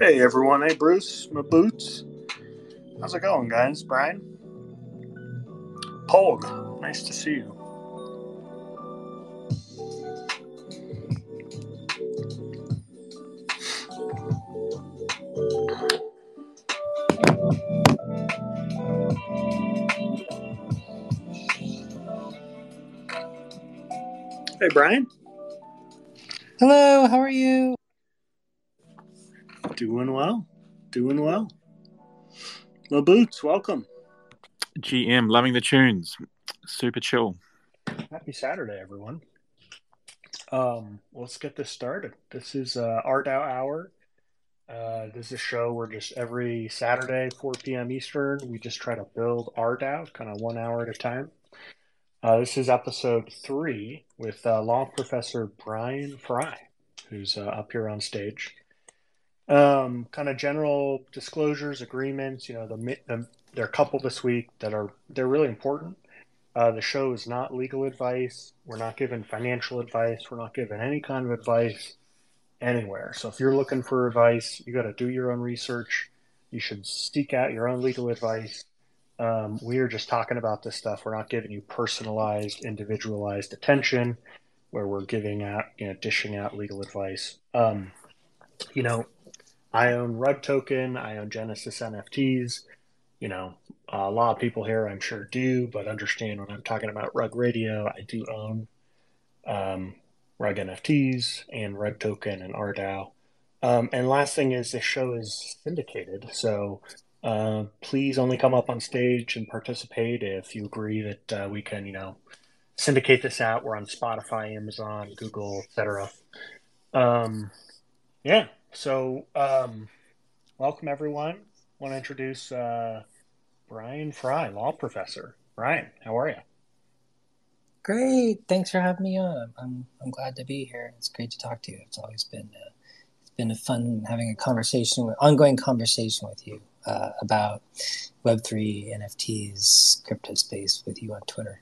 Hey everyone, hey Bruce, my boots. How's it going, guys? Brian? Pog, nice to see you. Hey Brian. Hello, how are you? Doing well. My boots, welcome. GM, loving the tunes. Super chill. Happy Saturday, everyone. Let's get this started. This is RDAO Hour. This is a show where just every Saturday, 4 p.m. Eastern, we just try to build RDAO, kind of 1 hour at a time. This is episode 3 with law professor Brian Frye, who's up here on stage. Kind of general disclosures, agreements, you know, there are a couple this week they're really important. The show is not legal advice. We're not giving financial advice. We're not giving any kind of advice. anywhere. So if you're looking for advice, you got to do your own research. You should seek out your own legal advice. We are just talking about this stuff. We're not giving you personalized, individualized attention where we're giving out, dishing out legal advice. I own Rug Token. I own Genesis NFTs. A lot of people here I'm sure do, but understand when I'm talking about Rug Radio, I do own Rug NFTs and Rug Token and RDAO. And last thing is this show is syndicated. So please only come up on stage and participate if you agree that we can, syndicate this out. We're on Spotify, Amazon, Google, etc. So welcome everyone. I want to introduce Brian Frye, law professor. Brian, how are you? Great. Thanks for having me on. I'm glad to be here. It's great to talk to you. It's always been fun having a ongoing conversation with you about Web3, NFTs, crypto space with you on Twitter.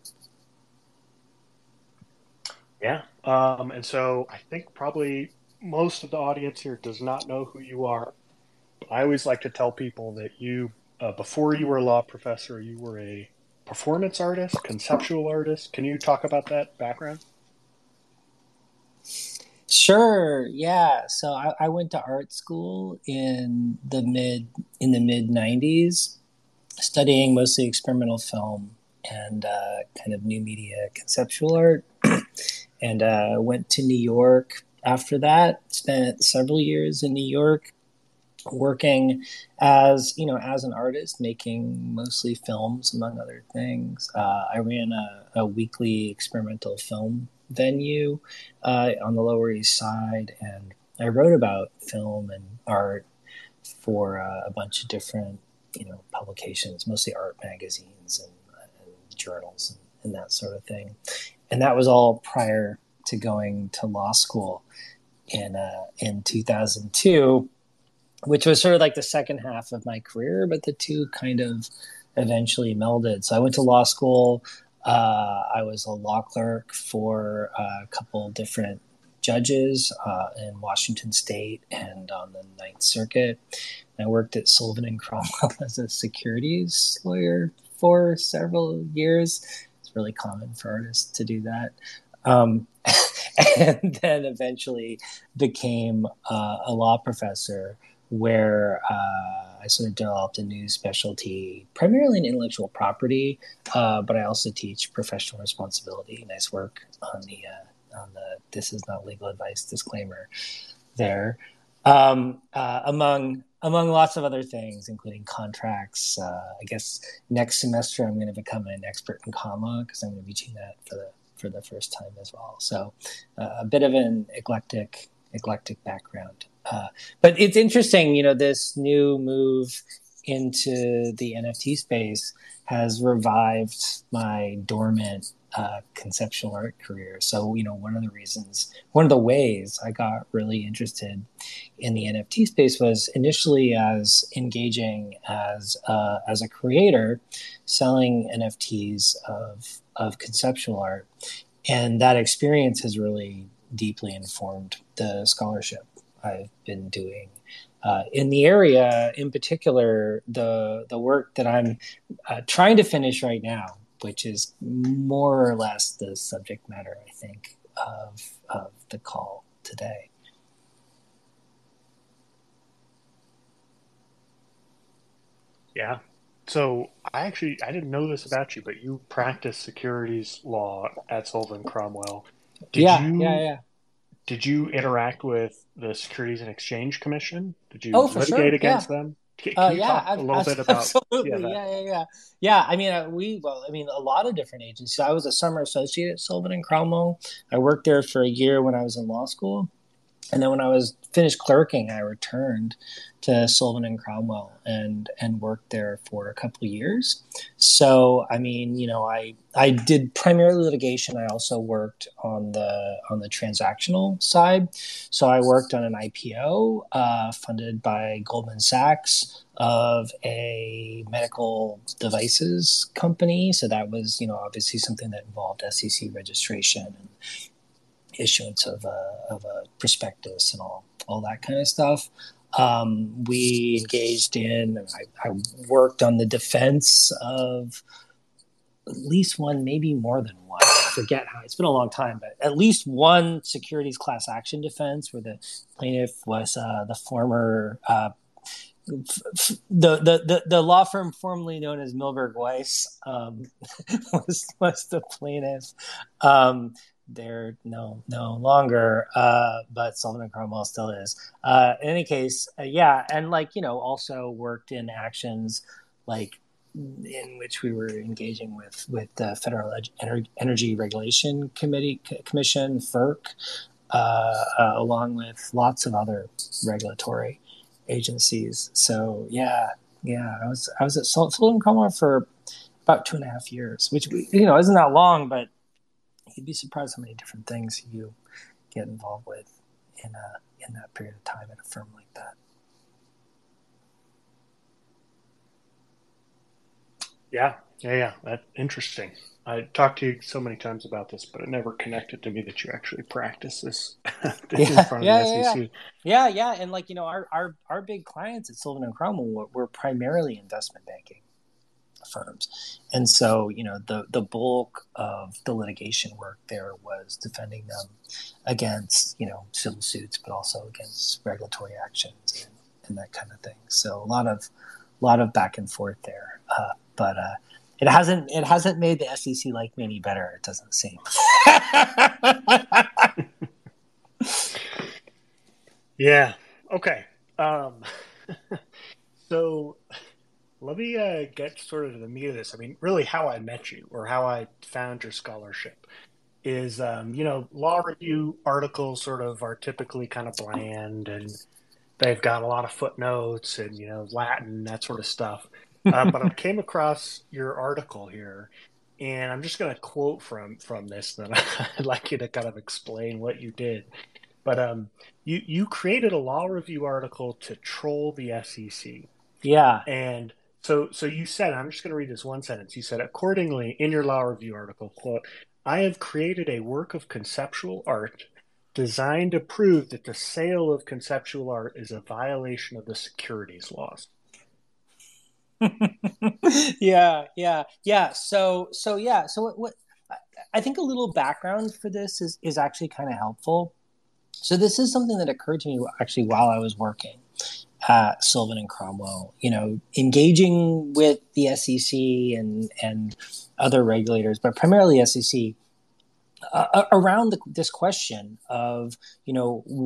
Yeah. And so I think probably most of the audience here does not know who you are. But I always like to tell people that you, before you were a law professor, you were a performance artist, conceptual artist. Can you talk about that background? Sure. Yeah. So I went to art school in the mid 90s, studying mostly experimental film and kind of new media conceptual art, and went to New York after that. Spent several years in New York, working as as an artist, making mostly films among other things. I ran a weekly experimental film venue on the Lower East Side, and I wrote about film and art for a bunch of different publications, mostly art magazines and journals and that sort of thing. And that was all prior to going to law school in 2002. Which was sort of like the second half of my career, but the two kind of eventually melded. So I went to law school. I was a law clerk for a couple different judges in Washington State and on the Ninth Circuit. I worked at Sullivan and Cromwell as a securities lawyer for several years. It's really common for artists to do that. And then eventually became a law professor, where I sort of developed a new specialty, primarily in intellectual property, but I also teach professional responsibility. Nice work on the "this is not legal advice" disclaimer there, among lots of other things, including contracts. I guess next semester I'm going to become an expert in comma because I'm going to be teaching that for the first time as well. So a bit of an eclectic background. But it's interesting, this new move into the NFT space has revived my dormant conceptual art career. So, one of the ways I got really interested in the NFT space was initially as engaging as a creator, selling NFTs of conceptual art. And that experience has really deeply informed the scholarship I've been doing in the area, in particular, the work that I'm trying to finish right now, which is more or less the subject matter, I think, of the call today. Yeah. So I didn't know this about you, but you practice securities law at Sullivan Cromwell. Did you interact with the Securities and Exchange Commission? Did you litigate against them? Can you talk a little bit about absolutely. A lot of different agencies. I was a summer associate at Sullivan and Cromwell. I worked there for a year when I was in law school. And then when I was finished clerking, I returned to Sullivan and Cromwell and worked there for a couple of years. So, I did primarily litigation. I also worked on the transactional side. So I worked on an IPO funded by Goldman Sachs of a medical devices company. So that was, obviously something that involved SEC registration and issuance of a prospectus and all that kind of stuff. We engaged in, I worked on the defense of at least one, maybe more than one. I forget how. It's been a long time, but at least one securities class action defense where the plaintiff was the former the law firm formerly known as Milberg Weiss was the plaintiff. They're no longer, but Sullivan and Cromwell still is. In any case, yeah, and also worked in actions in which we were engaging with the Federal Energy Regulation Commission, FERC, along with lots of other regulatory agencies. So yeah, I was at Sullivan and Cromwell for about 2.5 years, which isn't that long, but you'd be surprised how many different things you get involved with in that period of time at a firm like that. Yeah. That's interesting. I talked to you so many times about this, but it never connected to me that you actually practice this in front of the SEC. Yeah. And our big clients at Sullivan and Cromwell were primarily investment banking firms, and so the bulk of the litigation work there was defending them against civil suits, but also against regulatory actions and that kind of thing. So a lot of back and forth there, but it hasn't made the SEC like me any better. It doesn't seem. Yeah. Okay. So. Let me get sort of to the meat of this. I mean, really how I met you or how I found your scholarship is, law review articles sort of are typically kind of bland and they've got a lot of footnotes and, Latin, that sort of stuff. But I came across your article here and I'm just going to quote from this. And then I'd like you to kind of explain what you did. But you created a law review article to troll the SEC. Yeah. And So you said, I'm just going to read this one sentence. You said, accordingly, in your law review article, quote, I have created a work of conceptual art designed to prove that the sale of conceptual art is a violation of the securities laws. Yeah. So, yeah. So what I think a little background for this is actually kind of helpful. So this is something that occurred to me actually while I was working at Sullivan and Cromwell, engaging with the SEC and other regulators, but primarily SEC, around this question of,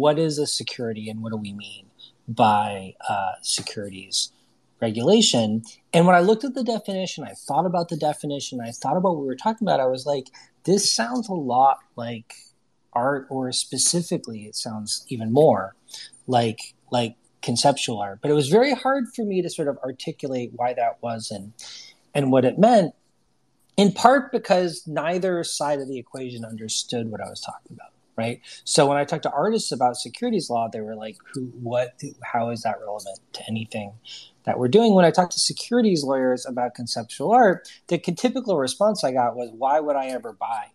what is a security and what do we mean by securities regulation? And when I looked at the definition, I thought about the definition, I thought about what we were talking about, I was like, this sounds a lot like art, or specifically, it sounds even more like conceptual art, but it was very hard for me to sort of articulate why that was and what it meant, in part because neither side of the equation understood what I was talking about, right? So when I talked to artists about securities law, they were like, how is that relevant to anything that we're doing? When I talked to securities lawyers about conceptual art, the typical response I got was, why would I ever buy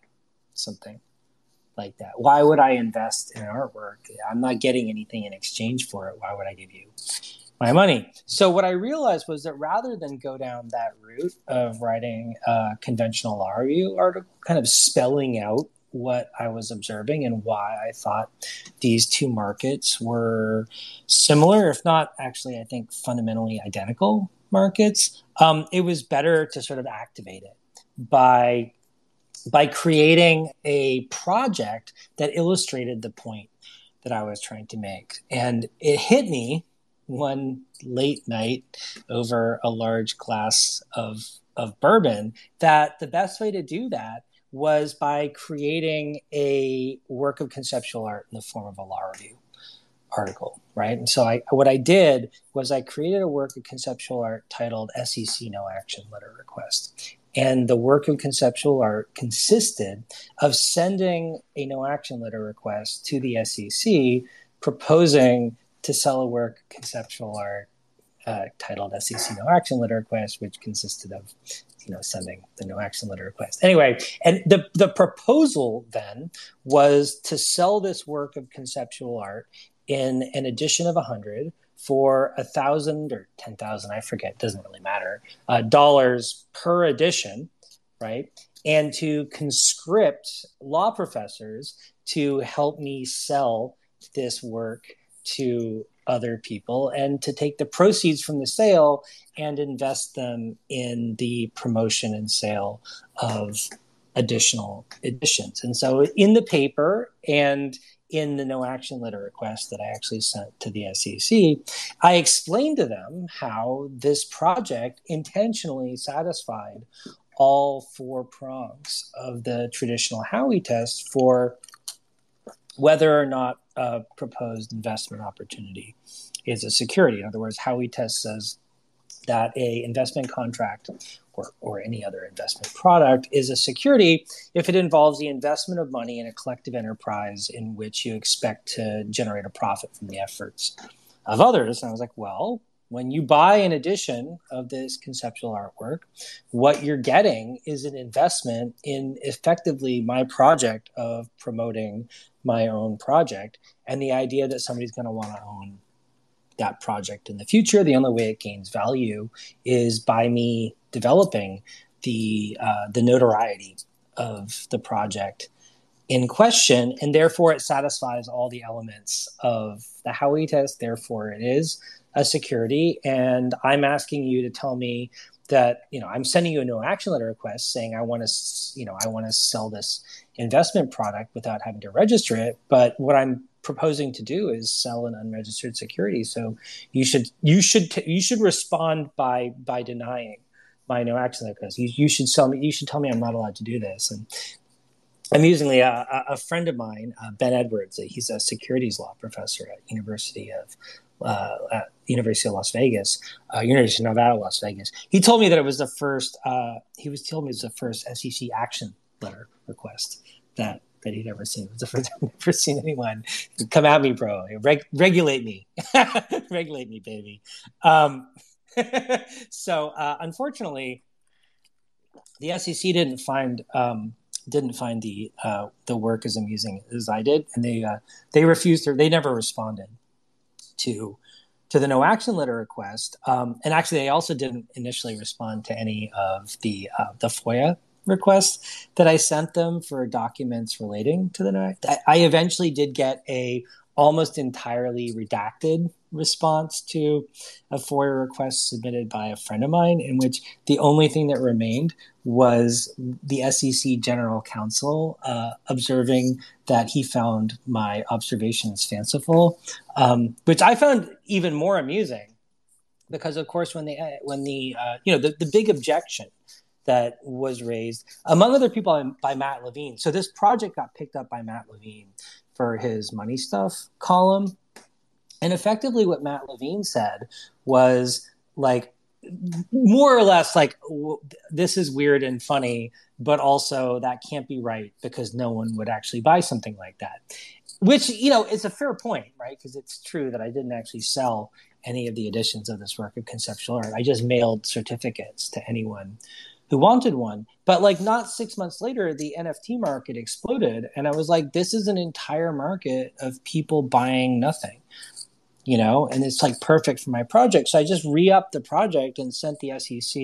something like that? Why would I invest in artwork? I'm not getting anything in exchange for it. Why would I give you my money? So what I realized was that rather than go down that route of writing a conventional law review article, kind of spelling out what I was observing and why I thought these two markets were similar, if not actually, I think, fundamentally identical markets, it was better to sort of activate it by creating a project that illustrated the point that I was trying to make. And it hit me one late night over a large glass of bourbon that the best way to do that was by creating a work of conceptual art in the form of a law review article, right? And so what I did was I created a work of conceptual art titled SEC No Action Letter Request. And the work of conceptual art consisted of sending a no action letter request to the SEC proposing to sell a work of conceptual art titled SEC No Action Letter Request, which consisted of, sending the No Action Letter Request. Anyway, and the proposal then was to sell this work of conceptual art in an edition of 100 for $1,000 or $10,000, I forget, doesn't really matter, dollars per edition, right? And to conscript law professors to help me sell this work to other people and to take the proceeds from the sale and invest them in the promotion and sale of additional editions. And so in the paper and in the no action letter request that I actually sent to the SEC, I explained to them how this project intentionally satisfied all four prongs of the traditional Howey test for whether or not a proposed investment opportunity is a security. In other words, Howey test says that a investment contract or any other investment product is a security if it involves the investment of money in a collective enterprise in which you expect to generate a profit from the efforts of others. And I was like, well, when you buy an edition of this conceptual artwork, what you're getting is an investment in effectively my project of promoting my own project, and the idea that somebody's going to want to own that project in the future. The only way it gains value is by me developing the notoriety of the project in question, and therefore it satisfies all the elements of the Howey test. Therefore, it is a security, and I'm asking you to tell me that, I'm sending you a no action letter request saying I want to sell this investment product without having to register it. But what I'm proposing to do is sell an unregistered security. So you should respond by denying my no action letter request. You should tell me I'm not allowed to do this. And amusingly, a friend of mine, Ben Edwards, he's a securities law professor at University of Nevada, Las Vegas. He told me that it was the first. He told me it was the first SEC action letter request that he'd ever seen. It was the first time I've ever seen anyone come at me, bro. Regulate me, regulate me, baby. So unfortunately, the SEC didn't find the work as amusing as I did, and they refused. They never responded to the no action letter request, and actually they also didn't initially respond to any of the FOIA requests that I sent them for documents relating to the no action. I eventually did get a almost entirely redacted response to a FOIA request submitted by a friend of mine, in which the only thing that remained was the SEC general counsel observing that he found my observations fanciful, which I found even more amusing, because of course when the big objection that was raised, among other people, by Matt Levine. So this project got picked up by Matt Levine for his Money Stuff column. And effectively what Matt Levine said was, like, more or less, like, this is weird and funny, but also that can't be right because no one would actually buy something like that, which, is a fair point, right? Because it's true that I didn't actually sell any of the editions of this work of conceptual art. I just mailed certificates to anyone who wanted one. But not 6 months later, the NFT market exploded. And I was like, this is an entire market of people buying nothing, and it's perfect for my project. So I just re-upped the project and sent the SEC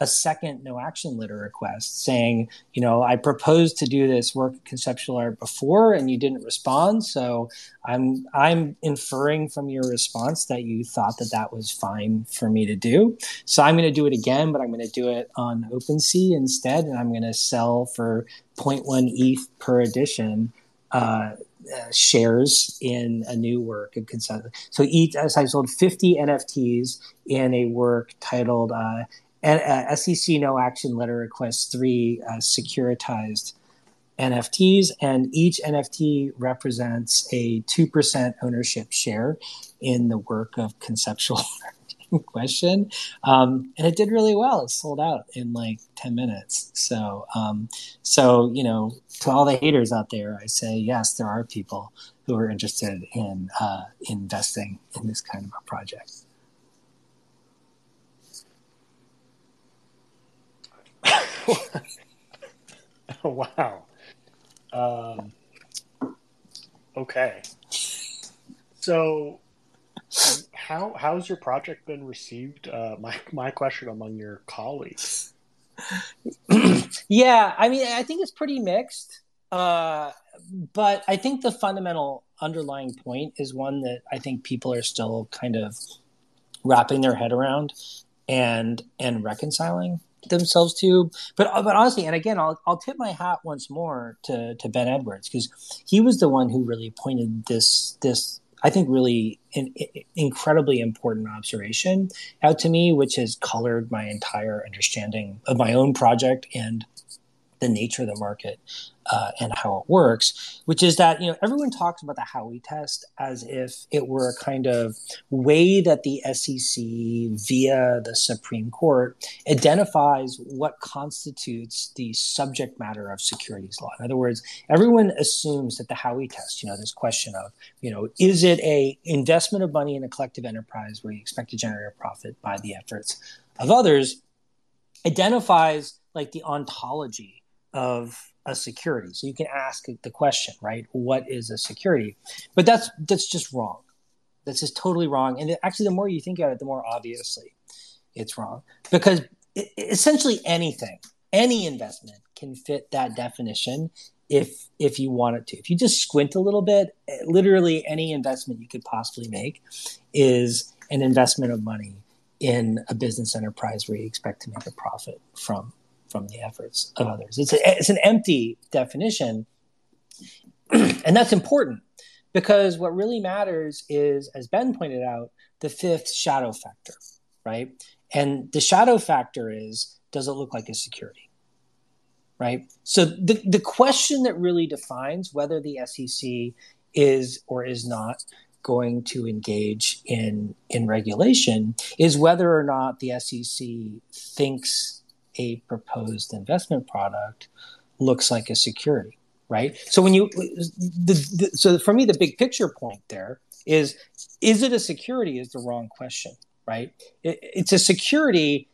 a second no action letter request saying, I proposed to do this work of conceptual art before and you didn't respond. So I'm inferring from your response that you thought that was fine for me to do. So I'm going to do it again, but I'm going to do it on OpenSea instead. And I'm going to sell for 0.1 ETH per edition, shares in a new work of consensus. So I sold 50 NFTs in a work titled SEC No Action Letter Request 3, Securitized NFTs, and each NFT represents a 2% ownership share in the work of conceptual art in question. And it did really well. It sold out in 10 minutes. So, to all the haters out there, I say, yes, there are people who are interested in investing in this kind of a project. Wow. Okay. So how's your project been received? My question among your colleagues. Yeah, I mean, I think it's pretty mixed. But I think the fundamental underlying point is one that I think people are still kind of wrapping their head around and reconciling themselves to. But honestly, and again, I'll tip my hat once more to Ben Edwards, because he was the one who really pointed this I think really incredibly important observation out to me, which has colored my entire understanding of my own project and the nature of the market and how it works, which is that, you know, everyone talks about the Howey test as if it were a kind of way that the SEC via the Supreme Court identifies what constitutes the subject matter of securities law. In other words, everyone assumes that the Howey test, you know, this question of, you know, is it a investment of money in a collective enterprise where you expect to generate a profit by the efforts of others, identifies like the ontology of a security. So you can ask the question, right? What is a security? But that's just wrong. That's just totally wrong. And actually, the more you think about it, the more obviously it's wrong. Because essentially anything, any investment can fit that definition if you want it to. If you just squint a little bit, literally any investment you could possibly make is an investment of money in a business enterprise where you expect to make a profit from the efforts of others. It's an empty definition. And that's important because what really matters is, as Ben pointed out, the fifth shadow factor, right? And the shadow factor is, does it look like a security, right? So the question that really defines whether the SEC is or is not going to engage in regulation is whether or not the SEC thinks a proposed investment product looks like a security, right? So when you, so for me, the big picture point there is it a security is the wrong question, right? It's a security.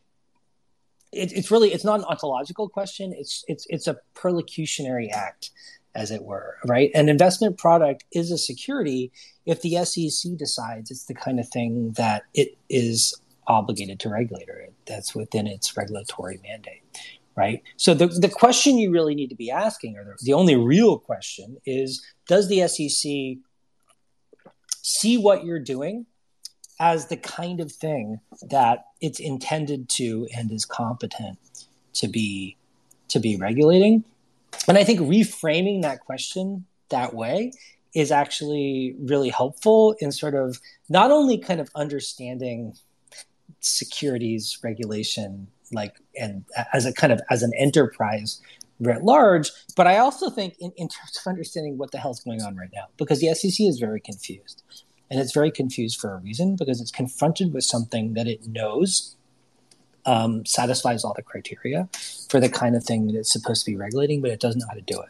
It's not an ontological question. It's a perlocutionary act, as it were, right? An investment product is a security if the SEC decides it's the kind of thing that it is obligated to regulate, or that's within its regulatory mandate, right? So the question you really need to be asking, or the only real question, is does the SEC see what you're doing as the kind of thing that it's intended to and is competent to be regulating? And I think reframing that question that way is actually really helpful in sort of not only kind of understanding securities regulation, like, and as a kind of as an enterprise writ large, but I also think in terms of understanding what the hell's going on right now, because the SEC is very confused, and it's very confused for a reason, because it's confronted with something that it knows satisfies all the criteria for the kind of thing that it's supposed to be regulating, but it doesn't know how to do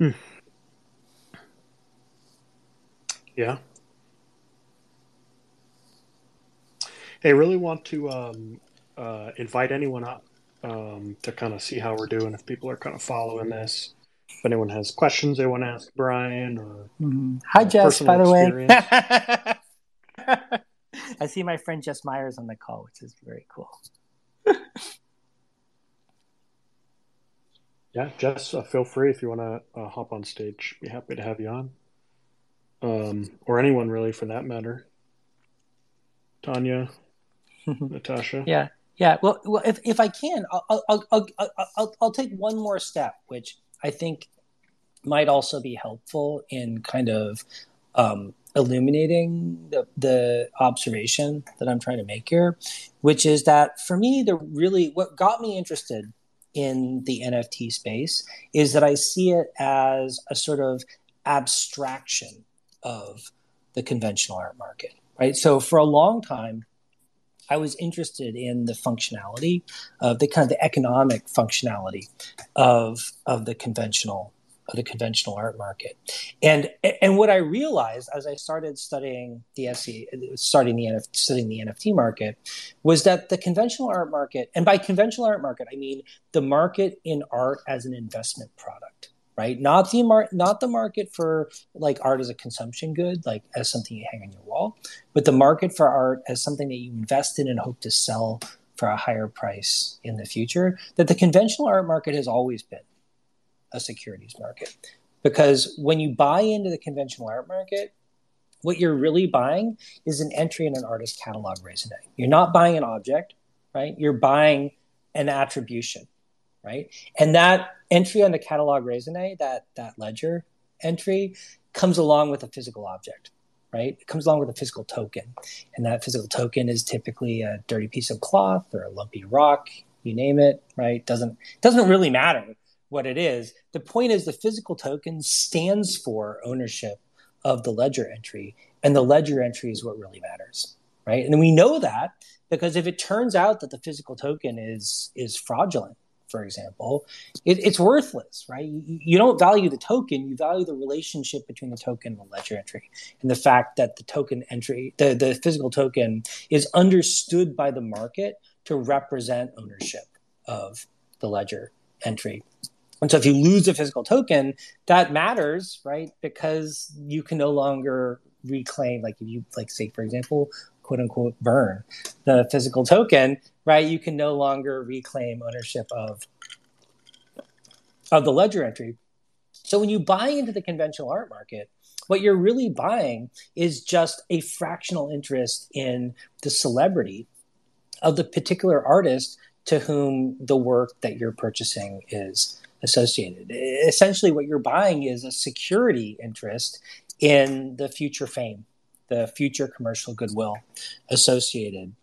it. Yeah. I really want to invite anyone up to kind of see how we're doing, if people are kind of following this. If anyone has questions they want to ask Brian, or hi, Jess, by the way. I see my friend Jess Myers on the call, which is very cool. Yeah, Jess, feel free if you want to hop on stage. Be happy to have you on, or anyone really for that matter. Tanya. Natasha. Yeah. Well, if I can, I'll take one more step, which I think might also be helpful in kind of illuminating the observation that I'm trying to make here, which is that for me, what got me interested in the NFT space is that I see it as a sort of abstraction of the conventional art market, right? So for a long time, I was interested in the functionality of the economic functionality of the conventional of the conventional art market. And what I realized as I started studying the NFT market was that the conventional art market, and by conventional art market, I mean the market in art as an investment product, right? Not the market for like art as a consumption good, like as something you hang on your wall, but the market for art as something that you invest in and hope to sell for a higher price in the future, that the conventional art market has always been a securities market. Because when you buy into the conventional art market, what you're really buying is an entry in an artist's catalog resume. You're not buying an object, right? You're buying an attribution, right? And that entry on the catalog resume, that ledger entry, comes along with a physical object, right? It comes along with a physical token. And that physical token is typically a dirty piece of cloth or a lumpy rock, you name it, right? Doesn't really matter what it is. The point is the physical token stands for ownership of the ledger entry, and the ledger entry is what really matters, right? And we know that because if it turns out that the physical token is fraudulent, for example, it's worthless, right? You don't value the token, you value the relationship between the token and the ledger entry, and the fact that the token entry, the physical token, is understood by the market to represent ownership of the ledger entry. And so if you lose a physical token, that matters, right? Because you can no longer reclaim, like if you, like say, for example, quote unquote, burn the physical token, right? You can no longer reclaim ownership of the ledger entry. So when you buy into the conventional art market, what you're really buying is just a fractional interest in the celebrity of the particular artist to whom the work that you're purchasing is associated. Essentially, what you're buying is a security interest in the future fame, the future commercial goodwill associated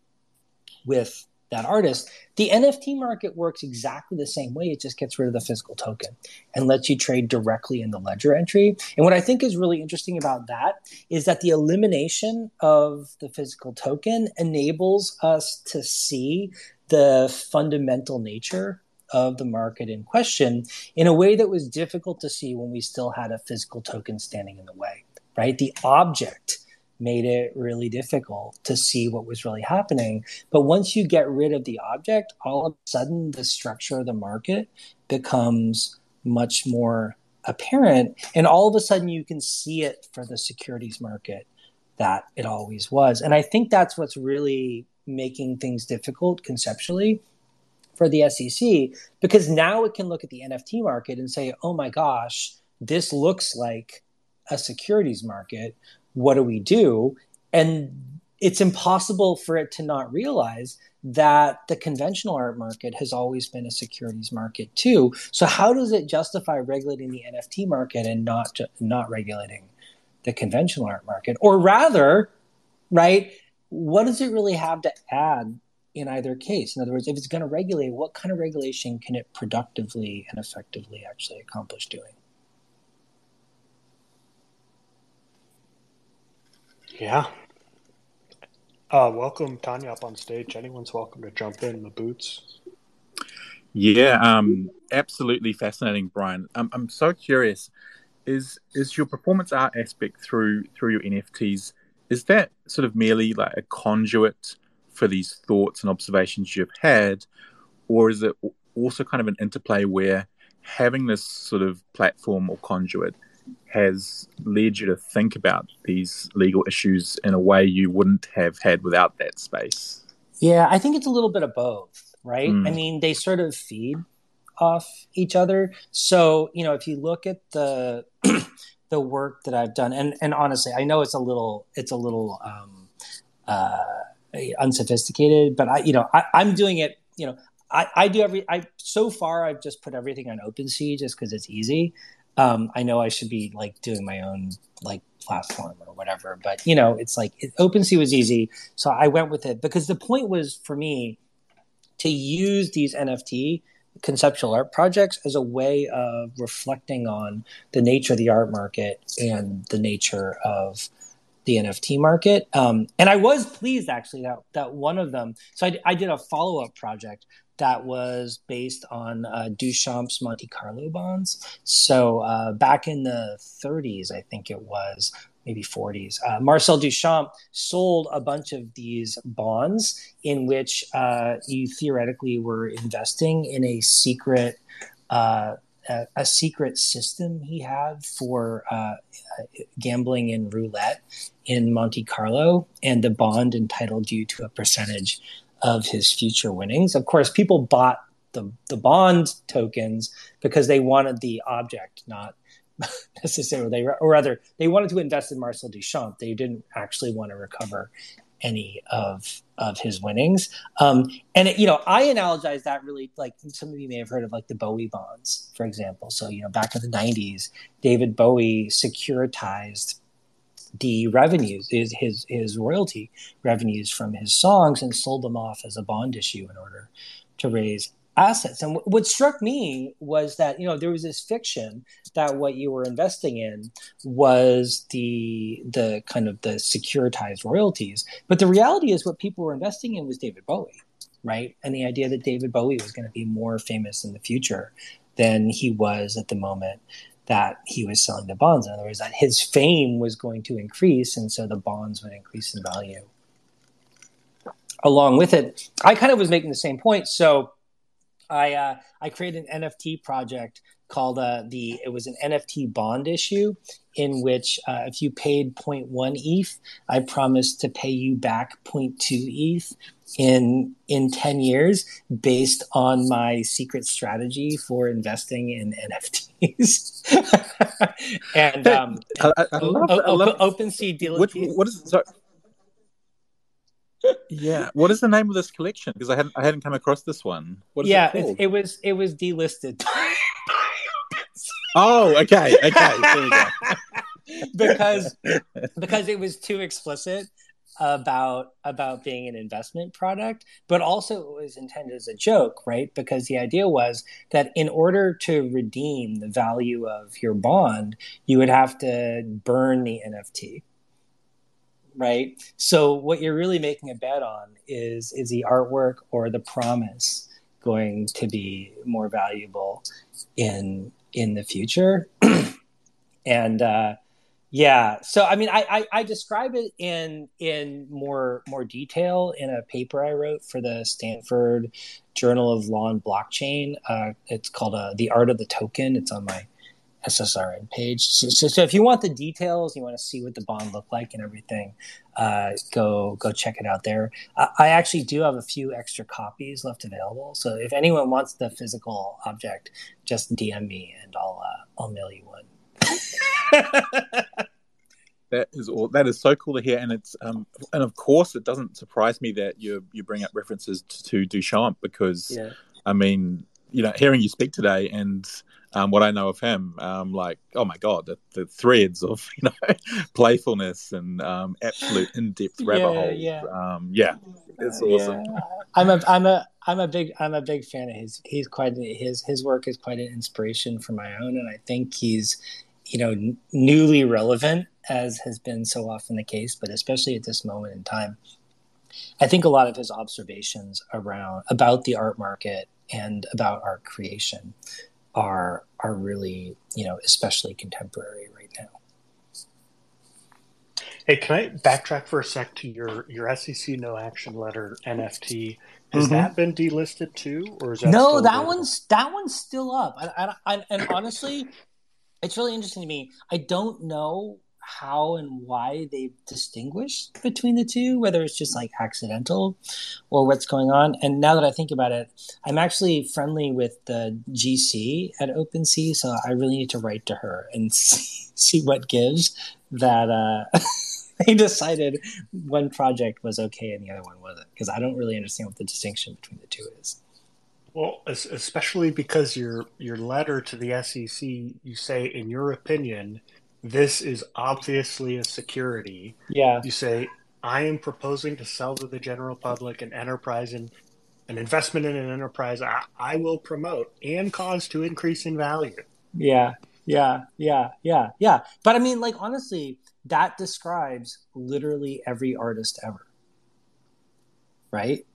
with that artist. The NFT market works exactly the same way. It just gets rid of the physical token and lets you trade directly in the ledger entry. And what I think is really interesting about that is that the elimination of the physical token enables us to see the fundamental nature of the market in question in a way that was difficult to see when we still had a physical token standing in the way, right? The object made it really difficult to see what was really happening. But once you get rid of the object, all of a sudden the structure of the market becomes much more apparent. And all of a sudden you can see it for the securities market that it always was. And I think that's what's really making things difficult conceptually for the SEC, because now it can look at the NFT market and say, oh my gosh, this looks like a securities market. What do we do? And it's impossible for it to not realize that the conventional art market has always been a securities market too. So how does it justify regulating the NFT market and not regulating the conventional art market? Or rather, right, what does it really have to add in either case? In other words, if it's going to regulate, what kind of regulation can it productively and effectively actually accomplish doing? Yeah. Welcome, Tanya, up on stage. Anyone's welcome to jump in the boots. Yeah, absolutely fascinating, Brian. I'm so curious. Is your performance art aspect through your NFTs, is that sort of merely like a conduit for these thoughts and observations you've had, or is it also kind of an interplay where having this sort of platform or conduit has led you to think about these legal issues in a way you wouldn't have had without that space? Yeah, I think it's a little bit of both, right? I mean, they sort of feed off each other. So, you know, if you look at the work that I've done, and honestly, I know it's a little unsophisticated, but I'm doing it, you know, so far I've just put everything on OpenSea just because it's easy. I know I should be like doing my own like platform or whatever, but you know, it's like OpenSea was easy. So I went with it because the point was for me to use these NFT conceptual art projects as a way of reflecting on the nature of the art market and the nature of the NFT market. And I was pleased actually that one of them, so I did a follow-up project that was based on Duchamp's Monte Carlo bonds. So back in the 30s, I think it was, maybe 40s, Marcel Duchamp sold a bunch of these bonds in which you theoretically were investing in a secret system he had for gambling in roulette in Monte Carlo, and the bond entitled you to a percentage of his future winnings. Of course, people bought the bond tokens because they wanted the object, not necessarily, or rather, they wanted to invest in Marcel Duchamp. They didn't actually want to recover any of his winnings. And it, I analogize that really, like, some of you may have heard of, like, the Bowie bonds, for example. So, back in the 90s, David Bowie securitized the revenues, his royalty revenues from his songs, and sold them off as a bond issue in order to raise assets. And what struck me was that, there was this fiction that what you were investing in was the kind of the securitized royalties. But the reality is what people were investing in was David Bowie, right? And the idea that David Bowie was going to be more famous in the future than he was at the moment that he was selling the bonds. In other words, that his fame was going to increase, and so the bonds would increase in value along with it. I kind of was making the same point. So I created an NFT project called it was an NFT bond issue in which if you paid 0.1 ETH, I promised to pay you back 0.2 ETH in 10 years based on my secret strategy for investing in NFTs. And OpenSea dealing. What is it? Yeah, what is the name of this collection? Because I hadn't come across this one. What is it called? It was delisted. Oh, okay, there we go. because it was too explicit about being an investment product, but also it was intended as a joke, right? Because the idea was that in order to redeem the value of your bond, you would have to burn the NFT. Right. So what you're really making a bet on is the artwork or the promise going to be more valuable in the future? And so I mean, I describe it in more detail in a paper I wrote for the Stanford Journal of Law and Blockchain. It's called The Art of the Token. It's on my SSRN page. So if you want the details, you want to see what the bond looked like and everything, go check it out there. I actually do have a few extra copies left available. So if anyone wants the physical object, just DM me and I'll mail you one. That is so cool to hear, and it's and of course it doesn't surprise me that you bring up references to Duchamp, because I mean, hearing you speak today and what I know of him, like, oh my God, the threads of playfulness and absolute in-depth rabbit hole. It's awesome. Yeah. I'm a big fan of his. He's quite his work is quite an inspiration for my own, and I think he's newly relevant, as has been so often the case, but especially at this moment in time. I think a lot of his observations about the art market and about art creation are really, especially contemporary right now. Hey, can I backtrack for a sec to your SEC No Action Letter NFT? Has that been delisted too, or is that no? That one's still up. And honestly, it's really interesting to me. I don't know how and why they've distinguished between the two, whether it's just like accidental or what's going on. And now that I think about it, I'm actually friendly with the GC at OpenSea, so I really need to write to her and see what gives that they decided one project was okay and the other one wasn't, because I don't really understand what the distinction between the two is. Well, especially because your letter to the SEC, you say, in your opinion, this is obviously a security. Yeah. You say, I am proposing to sell to the general public an enterprise and an investment in an enterprise I will promote and cause to increase in value. Yeah. But I mean, like, honestly, that describes literally every artist ever. Right?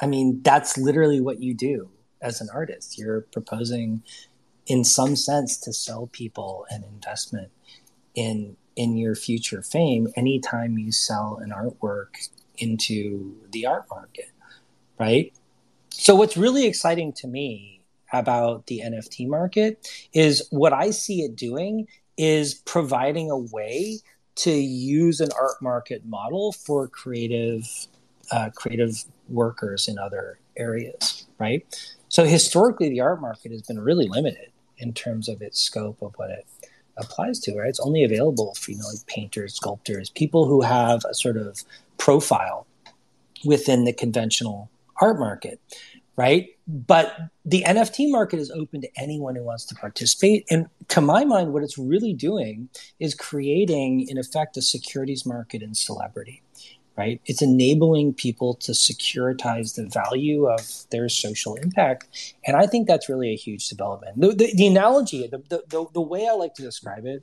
I mean, that's literally what you do as an artist. You're proposing, in some sense, to sell people an investment in your future fame anytime you sell an artwork into the art market, right? So what's really exciting to me about the NFT market is what I see it doing is providing a way to use an art market model for creative workers in other areas, right? So historically, the art market has been really limited in terms of its scope of what it applies to, right? It's only available for, you know, like painters, sculptors, people who have a sort of profile within the conventional art market, right? But the NFT market is open to anyone who wants to participate. And to my mind, what it's really doing is creating, in effect, a securities market in celebrity, right? It's enabling people to securitize the value of their social impact. And I think that's really a huge development. The analogy, the way I like to describe it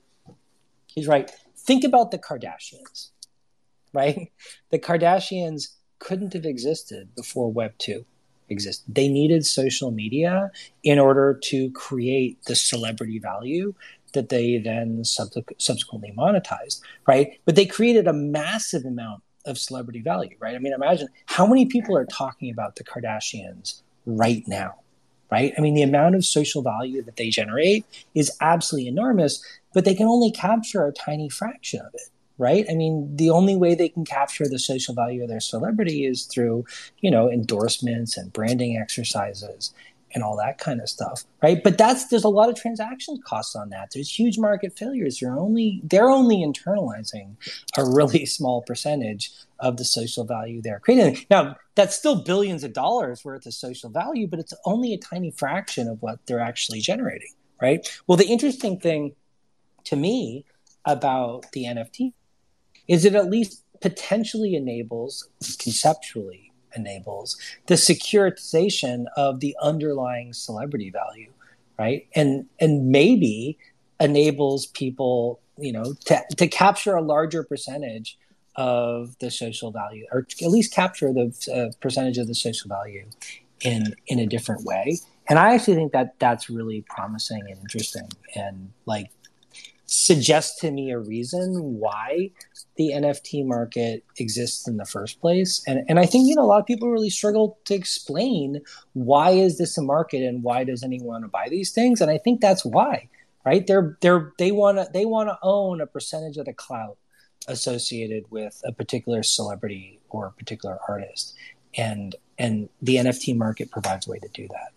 is, right, think about the Kardashians, right? The Kardashians couldn't have existed before Web 2 existed. They needed social media in order to create the celebrity value that they then subsequently monetized, right? But they created a massive amount of celebrity value, right? I mean, imagine how many people are talking about the Kardashians right now, right? I mean, the amount of social value that they generate is absolutely enormous, but they can only capture a tiny fraction of it, right? I mean, the only way they can capture the social value of their celebrity is through, you know, endorsements and branding exercises and all that kind of stuff, right? But there's a lot of transaction costs on that. There's huge market failures. They're only internalizing a really small percentage of the social value they're creating. Now, that's still billions of dollars worth of social value, but it's only a tiny fraction of what they're actually generating, right? Well, the interesting thing to me about the NFT is it at least potentially enables, conceptually, enables the securitization of the underlying celebrity value, right? And maybe enables people, you know, to capture a larger percentage of the social value, or at least capture the percentage of the social value in a different way. And I actually think that that's really promising and interesting, and like suggests to me a reason why the NFT market exists in the first place. And I think, you know, a lot of people really struggle to explain, why is this a market and why does anyone want to buy these things? And I think that's why, right? They want to own a percentage of the clout associated with a particular celebrity or a particular artist. And the NFT market provides a way to do that.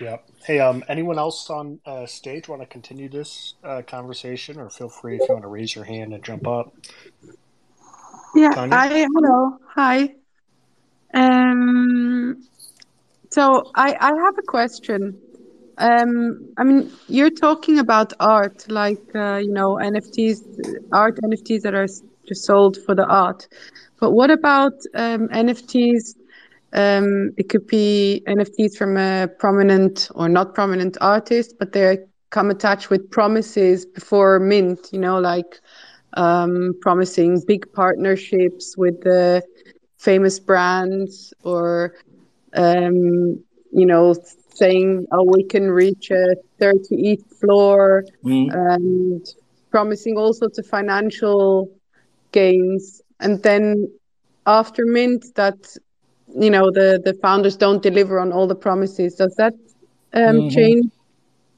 Yep. Hey, anyone else on stage want to continue this conversation, or feel free if you want to raise your hand and jump up? Yeah, Tanya? Hello, hi. So I have a question. I mean, you're talking about art, like, you know, NFTs, art NFTs that are just sold for the art. But what about NFTs? It could be NFTs from a prominent or not prominent artist, but they come attached with promises before mint, you know, like promising big partnerships with the famous brands, or, you know, saying, oh, we can reach a 38th floor, and promising all sorts of financial gains. And then after mint, that, you know, the founders don't deliver on all the promises. Does that change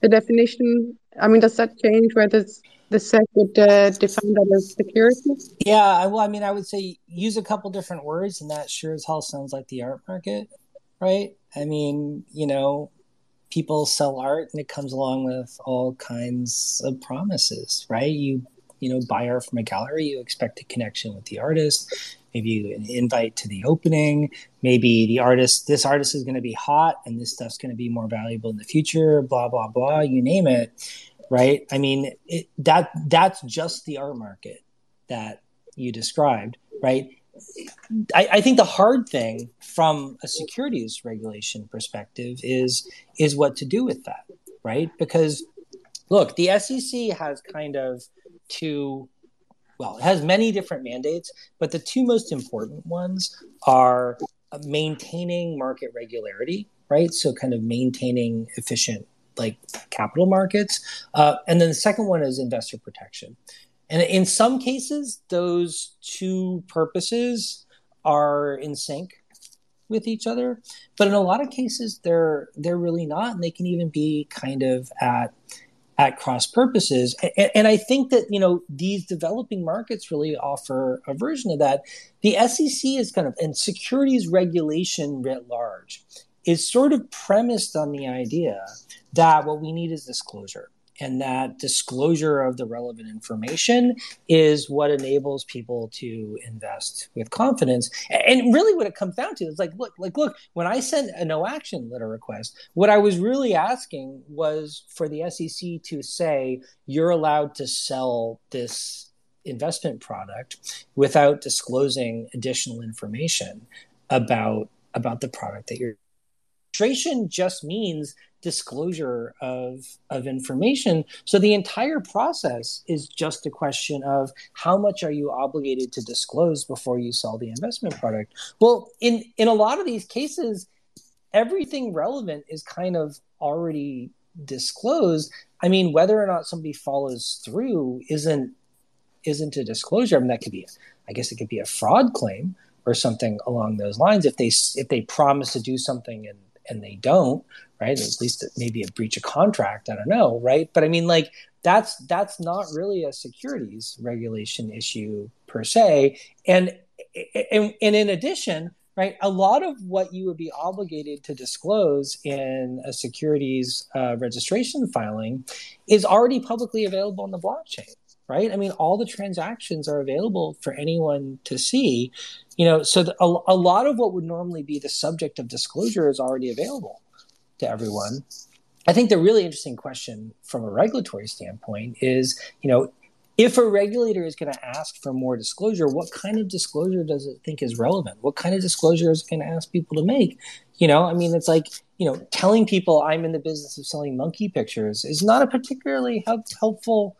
the definition? I mean, does that change whether the SEC would define that as security? Yeah, well, I mean, I would say use a couple different words, and that sure as hell sounds like the art market, right? I mean, you know, people sell art, and it comes along with all kinds of promises, right? You know, buy art from a gallery, you expect a connection with the artist, maybe an invite to the opening, maybe this artist is going to be hot and this stuff's going to be more valuable in the future, blah, blah, blah, you name it, right? I mean, that's just the art market that you described, right? I think the hard thing from a securities regulation perspective is what to do with that, right? Because, look, the SEC has kind of to, well, it has many different mandates, but the two most important ones are maintaining market regularity, right? So kind of maintaining efficient, like, capital markets. And then the second one is investor protection. And in some cases, those two purposes are in sync with each other. But in a lot of cases, they're really not. And they can even be kind of at cross purposes. And I think that, you know, these developing markets really offer a version of that. The SEC is kind of, and securities regulation writ large, is sort of premised on the idea that what we need is disclosure, and that disclosure of the relevant information is what enables people to invest with confidence. And really what it comes down to is look, when I sent a no action letter request, what I was really asking was for the SEC to say, you're allowed to sell this investment product without disclosing additional information about the product that you're. Registration just means disclosure of information. So the entire process is just a question of how much are you obligated to disclose before you sell the investment product. Well, in a lot of these cases, everything relevant is kind of already disclosed. I mean, whether or not somebody follows through isn't a disclosure. I mean, that could be, I guess it could be a fraud claim or something along those lines if they promise to do something and they don't, right? At least maybe a breach of contract, I don't know, right? But I mean, like, that's not really a securities regulation issue per se. And in addition, right, a lot of what you would be obligated to disclose in a securities registration filing is already publicly available on the blockchain, right? I mean, all the transactions are available for anyone to see. You know, so a lot of what would normally be the subject of disclosure is already available to everyone. I think the really interesting question from a regulatory standpoint is, you know, if a regulator is going to ask for more disclosure, what kind of disclosure does it think is relevant? What kind of disclosure is it going to ask people to make? You know, I mean, it's like, you know, telling people I'm in the business of selling monkey pictures is not a particularly helpful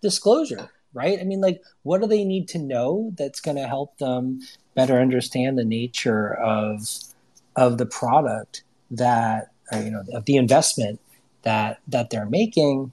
disclosure, right? I mean, like, what do they need to know that's going to help them better understand the nature of the product that, or, you know, of the investment that they're making?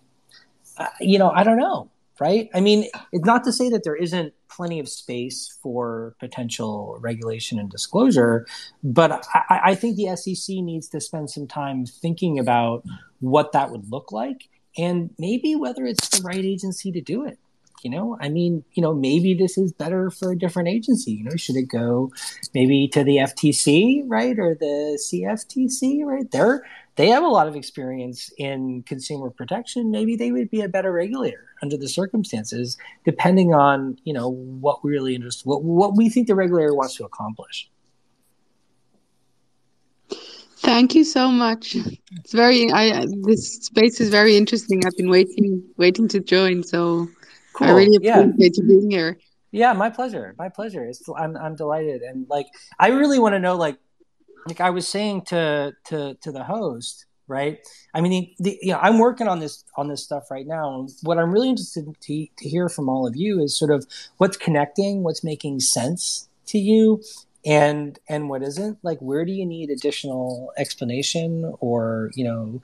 You know, I don't know, right? I mean, it's not to say that there isn't plenty of space for potential regulation and disclosure, but I think the SEC needs to spend some time thinking about what that would look like and maybe whether it's the right agency to do it. You know, I mean, you know, maybe this is better for a different agency. You know, should it go maybe to the FTC, right, or the CFTC, right? They have a lot of experience in consumer protection. Maybe they would be a better regulator under the circumstances, depending on, you know, what we really interest, what we think the regulator wants to accomplish. Thank you so much. It's very this space is very interesting. I've been waiting to join. So. Cool. I really appreciate you being here. Yeah, my pleasure. I'm delighted, and like I really want to know, like I was saying to the host, right? I mean, you know, I'm working on this stuff right now. What I'm really interested in to hear from all of you is sort of what's connecting, what's making sense to you, and what isn't. Like, where do you need additional explanation, or, you know,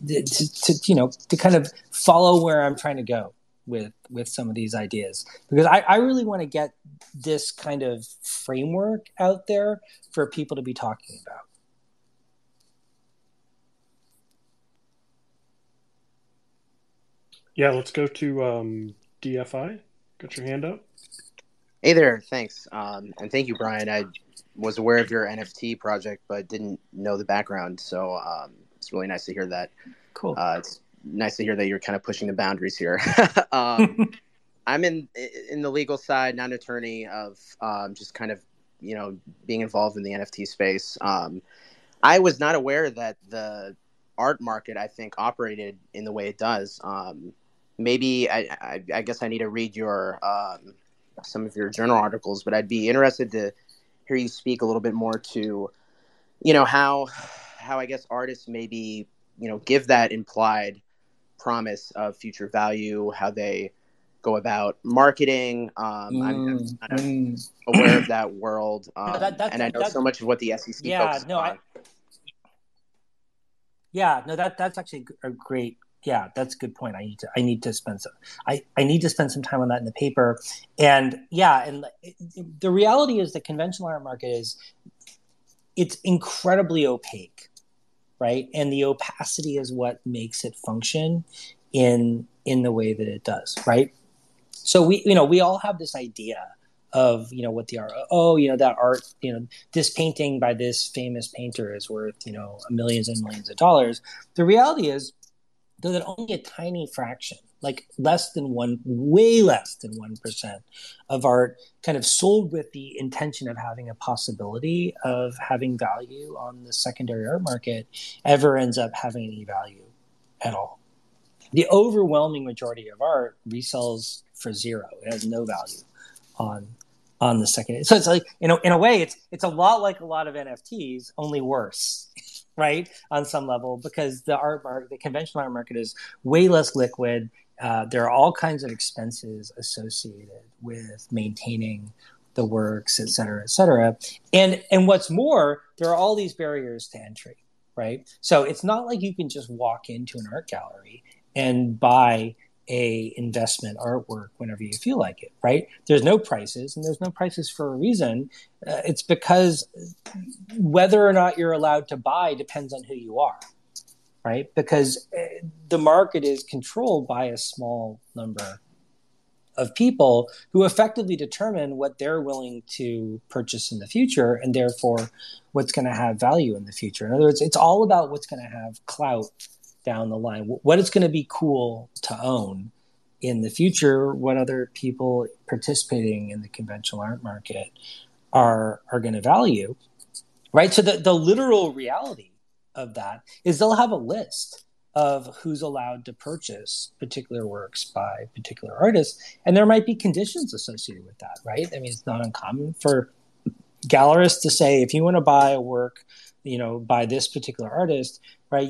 to kind of follow where I'm trying to go with some of these ideas, because I really want to get this kind of framework out there for people to be talking about. Yeah, let's go to DFI. Got your hand up. Hey there, thanks, and thank you, Brian. I was aware of your NFT project, but didn't know the background, so. It's really nice to hear that. Cool. It's nice to hear that you're kind of pushing the boundaries here. I'm in the legal side, not an attorney, of just kind of, you know, being involved in the NFT space. I was not aware that the art market, I think, operated in the way it does. Maybe I guess I need to read your some of your journal articles, but I'd be interested to hear you speak a little bit more to, you know, how I guess artists maybe, you know, give that implied promise of future value, how they go about marketing. I'm kind of aware of that world. And I know so much of what the SEC focuses on. That's actually a great. Yeah, that's a good point. I need to spend some time on that in the paper. And yeah, and the reality is the conventional art market is it's incredibly opaque, right? And the opacity is what makes it function in the way that it does, right? So we all have this idea of, what the art, that art, this painting by this famous painter is worth, millions and millions of dollars. The reality is that only a tiny fraction, like way less than 1% of art kind of sold with the intention of having a possibility of having value on the secondary art market ever ends up having any value at all. The overwhelming majority of art resells for zero. It has no value on the secondary. So it's like, in a way, it's a lot like a lot of NFTs, only worse. Right, on some level, because the conventional art market is way less liquid. There are all kinds of expenses associated with maintaining the works, et cetera, et cetera. And what's more, there are all these barriers to entry, right? So it's not like you can just walk into an art gallery and buy a investment artwork whenever you feel like it, right? There's no prices, and there's no prices for a reason. It's because whether or not you're allowed to buy depends on who you are, right? Because the market is controlled by a small number of people who effectively determine what they're willing to purchase in the future, and therefore what's going to have value in the future. In other words, it's all about what's going to have clout down the line, what is going to be cool to own in the future, what other people participating in the conventional art market are going to value, right? So the literal reality of that is they'll have a list of who's allowed to purchase particular works by particular artists, and there might be conditions associated with that, right? I mean, it's not uncommon for gallerists to say, if you want to buy a work, by this particular artist, right,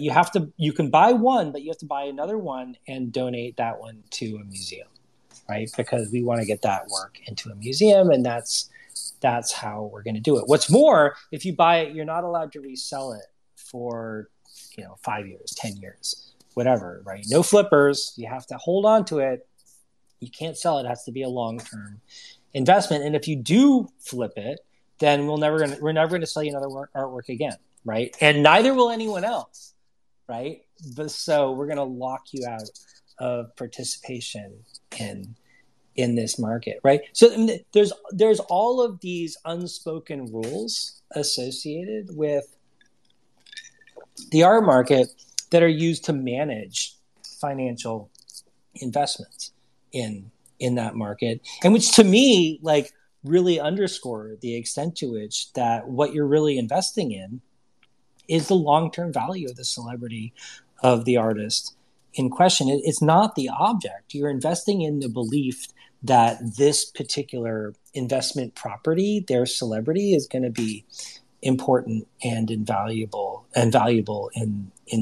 you can buy one, but you have to buy another one and donate that one to a museum, right? Because we want to get that work into a museum, and that's how we're going to do it. What's more, if you buy it, you're not allowed to resell it for, 5 years, 10 years, whatever, right? No flippers. You have to hold on to it. You can't sell it. It has to be a long-term investment. And if you do flip it, then we're never going to sell you another artwork again, right? And neither will anyone else, right? But so we're going to lock you out of participation in this market, right? So there's all of these unspoken rules associated with the art market that are used to manage financial investments in that market, and which to me, like, really underscore the extent to which that what you're really investing in is the long-term value of the celebrity of the artist in question. It's not the object. You're investing in the belief that this particular investment property, their celebrity, is going to be important and invaluable in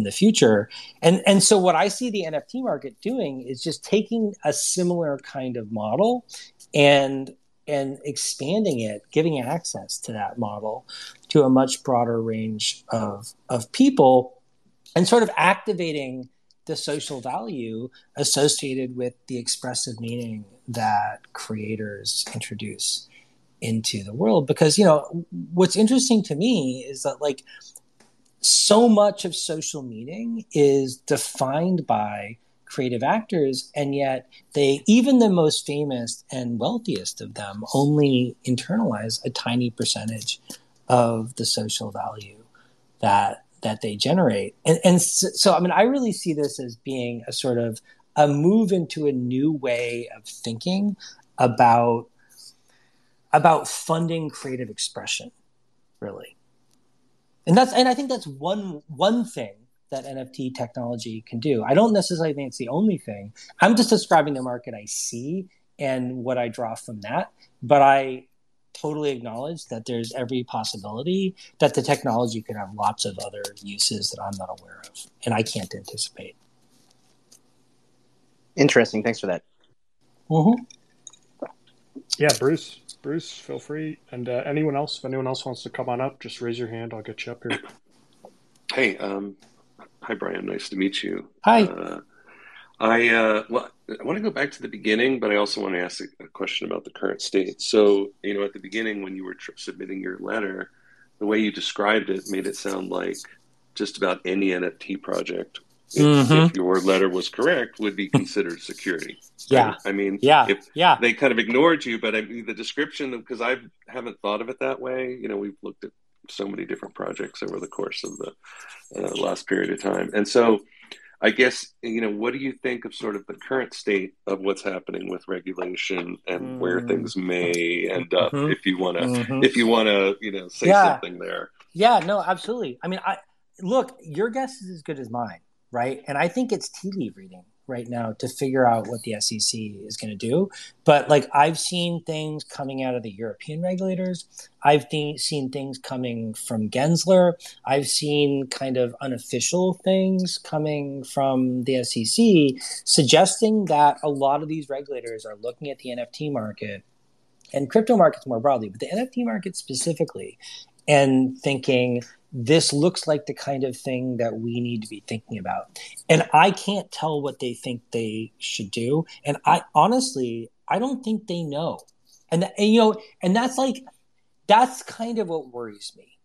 the future. And so what I see the NFT market doing is just taking a similar kind of model and expanding it, giving access to that model to a much broader range of people, and sort of activating the social value associated with the expressive meaning that creators introduce into the world. Because, what's interesting to me is that, like, so much of social meaning is defined by creative actors, and yet even the most famous and wealthiest of them only internalize a tiny percentage of the social value that they generate. And so, I mean, I really see this as being a sort of a move into a new way of thinking about funding creative expression, really. And I think that's one thing that NFT technology can do. I don't necessarily think it's the only thing. I'm just describing the market I see and what I draw from that. But I totally acknowledge that there's every possibility that the technology could have lots of other uses that I'm not aware of and I can't anticipate. Interesting. Thanks for that. Mm-hmm. Yeah, Bruce, feel free. And anyone else, if anyone else wants to come on up, just raise your hand. I'll get you up here. Hey, hi, Brian. Nice to meet you. Hi. I want to go back to the beginning, but I also want to ask a question about the current state. So, you know, at the beginning when you were submitting your letter, the way you described it made it sound like just about any NFT project, if your letter was correct, would be considered security. Yeah. I mean, they kind of ignored you, but I mean, the description, because I haven't thought of it that way. You know, we've looked at so many different projects over the course of the last period of time. And so I guess, you know, what do you think of sort of the current state of what's happening with regulation and where things may end up if you want to, you know, say something there? Yeah, no, absolutely. I mean, look, your guess is as good as mine, right? And I think it's tea leaf reading right now to figure out what the SEC is going to do. But like, I've seen things coming out of the European regulators. I've seen things coming from Gensler. I've seen kind of unofficial things coming from the SEC suggesting that a lot of these regulators are looking at the NFT market and crypto markets more broadly, but the NFT market specifically, and thinking this looks like the kind of thing that we need to be thinking about. And I can't tell what they think they should do. And I honestly, I don't think they know. And you know, and that's kind of what worries me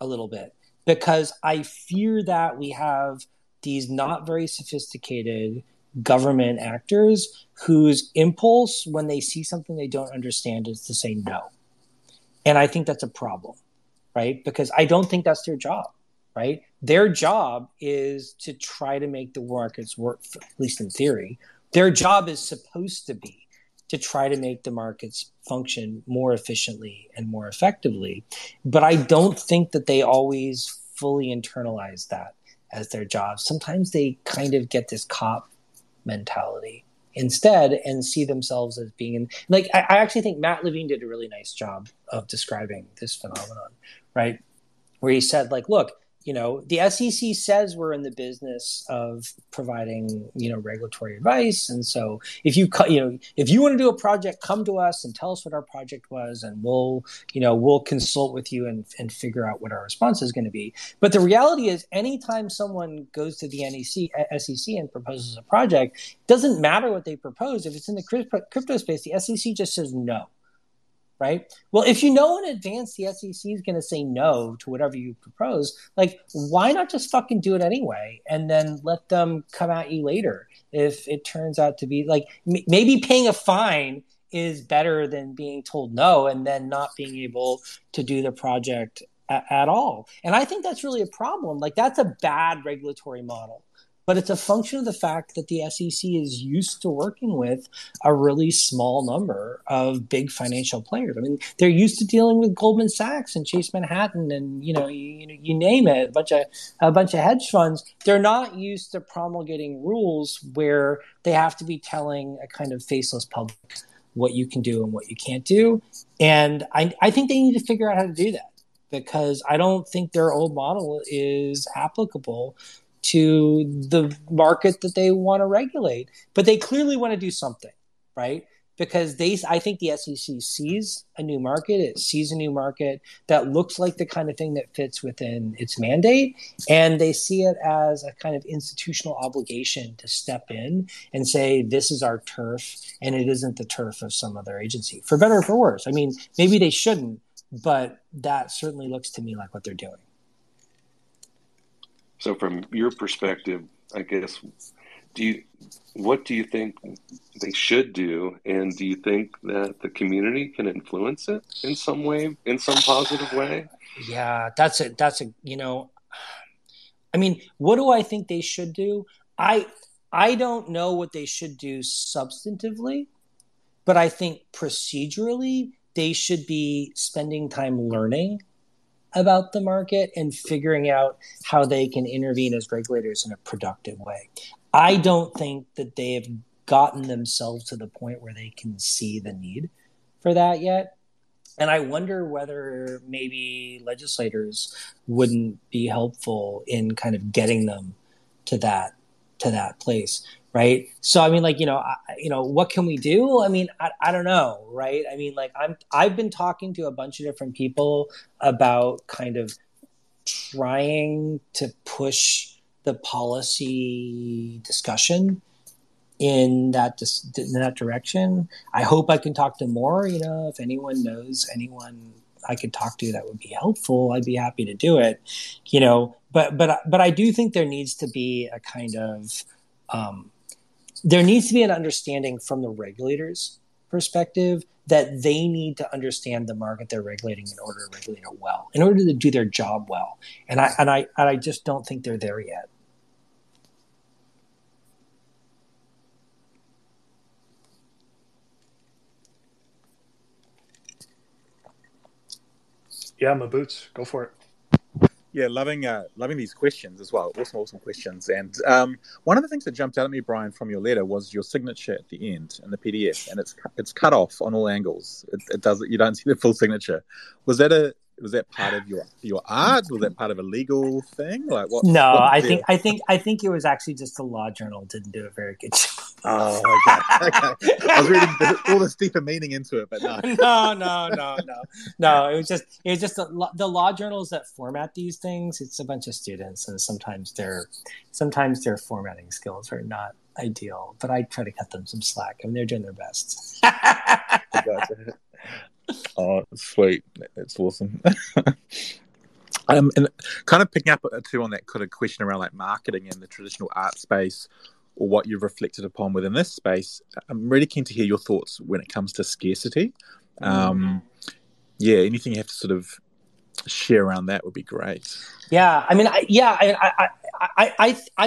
a little bit, because I fear that we have these not very sophisticated government actors whose impulse when they see something they don't understand is to say no. And I think that's a problem, right? Because I don't think that's their job, right? Their job is to try to make the markets work, at least in theory. Their job is supposed to be to try to make the markets function more efficiently and more effectively. But I don't think that they always fully internalize that as their job. Sometimes they kind of get this cop mentality instead and see themselves as being I actually think Matt Levine did a really nice job of describing this phenomenon, right? Where he said, like, look, you know, the SEC says we're in the business of providing, you know, regulatory advice. And so if you want to do a project, come to us and tell us what our project was, and we'll consult with you and figure out what our response is going to be. But the reality is, anytime someone goes to the SEC and proposes a project, it doesn't matter what they propose. If it's in the crypto space, the SEC just says no. Right? Well, if you know in advance the SEC is going to say no to whatever you propose, like, why not just fucking do it anyway and then let them come at you later if it turns out to be like, maybe paying a fine is better than being told no and then not being able to do the project at all. And I think that's really a problem. Like, that's a bad regulatory model. But it's a function of the fact that the SEC is used to working with a really small number of big financial players. I mean, they're used to dealing with Goldman Sachs and Chase Manhattan and, you name it, a bunch of hedge funds. They're not used to promulgating rules where they have to be telling a kind of faceless public what you can do and what you can't do. And I think they need to figure out how to do that, because I don't think their old model is applicable to the market that they want to regulate. But they clearly want to do something, right? Because I think the SEC sees a new market. It sees a new market that looks like the kind of thing that fits within its mandate. And they see it as a kind of institutional obligation to step in and say, this is our turf, and it isn't the turf of some other agency, for better or for worse. I mean, maybe they shouldn't, but that certainly looks to me like what they're doing. So from your perspective, I guess, what do you think they should do? And do you think that the community can influence it in some way, in some positive way? Yeah, what do I think they should do? I don't know what they should do substantively, but I think procedurally they should be spending time learning about the market and figuring out how they can intervene as regulators in a productive way. I don't think that they have gotten themselves to the point where they can see the need for that yet. And I wonder whether maybe legislators wouldn't be helpful in kind of getting them to that place. right? So I mean, like, what can we do? I mean, I don't know, right? I mean, like, I've been talking to a bunch of different people about kind of trying to push the policy discussion in that direction. I hope I can talk to more. If anyone knows anyone I could talk to that would be helpful, I'd be happy to do it. But I do think there needs to be a kind of there needs to be an understanding from the regulators' perspective that they need to understand the market they're regulating in order to regulate it well, in order to do their job well. And I just don't think they're there yet. Yeah, Maboots, go for it. Yeah, loving these questions as well. Awesome questions. And one of the things that jumped out at me, Brian, from your letter was your signature at the end in the PDF, and it's cut off on all angles. It doesn't. You don't see the full signature. Was that part of your art? Was that part of a legal thing? Like what? No, I think it was actually just the law journal didn't do a very good job. Oh, okay. I was reading all this deeper meaning into it, but no. No. It was just the law journals that format these things. It's a bunch of students, and sometimes their formatting skills are not ideal. But I try to cut them some slack. I mean, they're doing their best. Oh, sweet! That's awesome. And kind of picking up too on that kind of question around like marketing and the traditional art space, or what you've reflected upon within this space, I'm really keen to hear your thoughts when it comes to scarcity. Yeah, anything you have to sort of share around that would be great. Yeah, I mean, I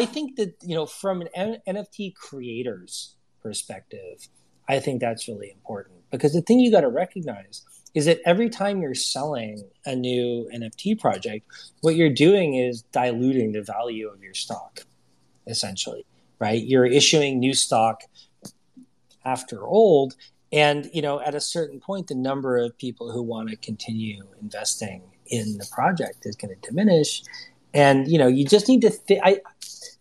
think that from an NFT creator's perspective, I think that's really important, because the thing you got to recognize is that every time you're selling a new NFT project, what you're doing is diluting the value of your stock, essentially, right? You're issuing new stock after old. And, at a certain point, the number of people who want to continue investing in the project is going to diminish. And, you just need to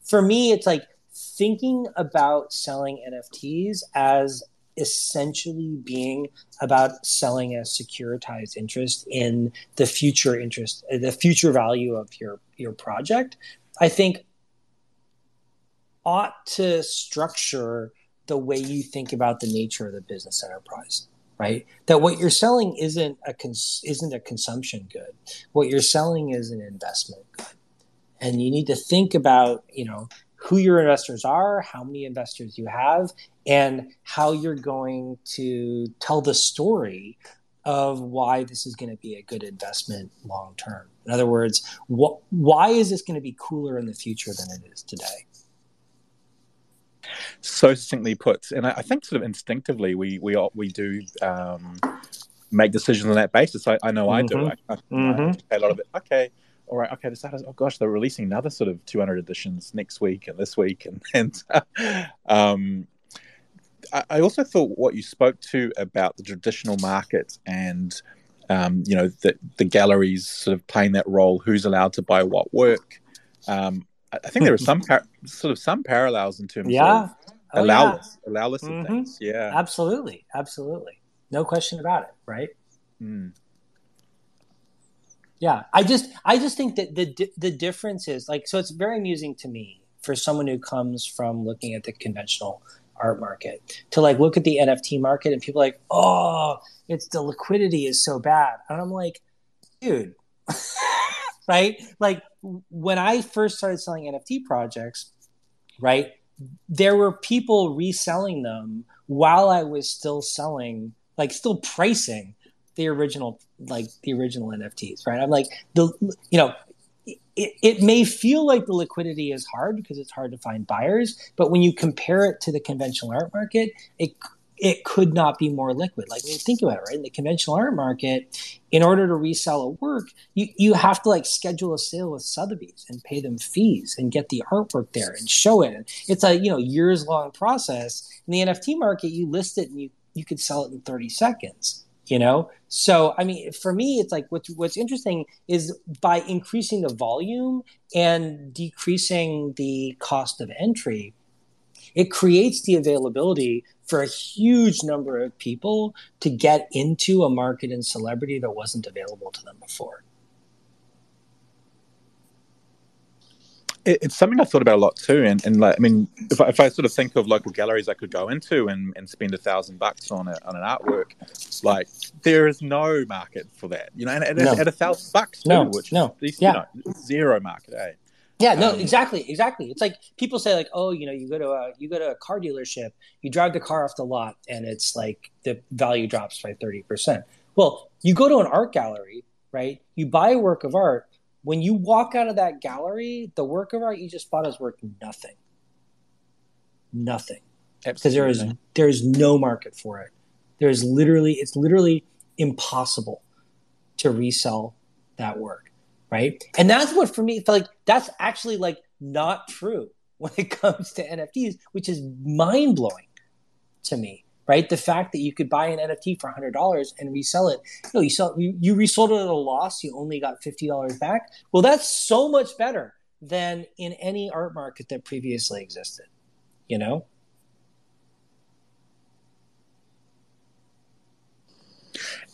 for me, it's like thinking about selling NFTs as essentially being about selling a securitized interest in the future interest, the future value of your project, I think ought to structure the way you think about the nature of the business enterprise, right? That what you're selling isn't a consumption good. What you're selling is an investment good. And you need to think about, who your investors are, how many investors you have, and how you're going to tell the story of why this is going to be a good investment long term. In other words, why is this going to be cooler in the future than it is today? So succinctly put, and I think sort of instinctively we do make decisions on that basis. I know I do. I a lot of it. Okay. All right, okay, this artist, oh gosh, they're releasing another sort of 200 editions next week and this week. And I also thought what you spoke to about the traditional market and, the galleries sort of playing that role, who's allowed to buy what work. I think there are some parallels in terms of allow list of things. Yeah, absolutely. No question about it, right? Mm. Yeah, I just think that the difference is like, so it's very amusing to me for someone who comes from looking at the conventional art market to like look at the NFT market and people are like, oh, it's the liquidity is so bad. And I'm like, dude, right? Like when I first started selling NFT projects, right, there were people reselling them while I was still selling, like still pricing the original NFTs, right? I'm like, it may feel like the liquidity is hard because it's hard to find buyers, but when you compare it to the conventional art market, it could not be more liquid. Like, I mean, think about it, right? In the conventional art market, in order to resell a work, you have to like schedule a sale with Sotheby's and pay them fees and get the artwork there and show it. It's a years long process. In the NFT market, you list it and you could sell it in 30 seconds. So I mean, for me, it's like what's interesting is by increasing the volume and decreasing the cost of entry, it creates the availability for a huge number of people to get into a market and celebrity that wasn't available to them before. It's something I've thought about a lot too, and like, I mean, if I sort of think of local galleries I could go into and spend $1,000 on an artwork, like there is no market for that, you know, and no. At $1,000 too, no. Which no. Is, yeah. You know, zero market, eh? Yeah, no, exactly. It's like people say, like, oh, you know, you go to a car dealership, you drive the car off the lot, and it's like the value drops by 30%. Well, you go to an art gallery, right? You buy a work of art. When you walk out of that gallery, the work of art you just bought is worth nothing. Nothing. Because there is no market for it. It's literally impossible to resell that work, right? And that's what for me felt like that's actually like not true when it comes to NFTs, which is mind-blowing to me, right? The fact that you could buy an NFT for $100 and resell it. No, you resold it at a loss. You only got $50 back. Well, that's so much better than in any art market that previously existed, you know?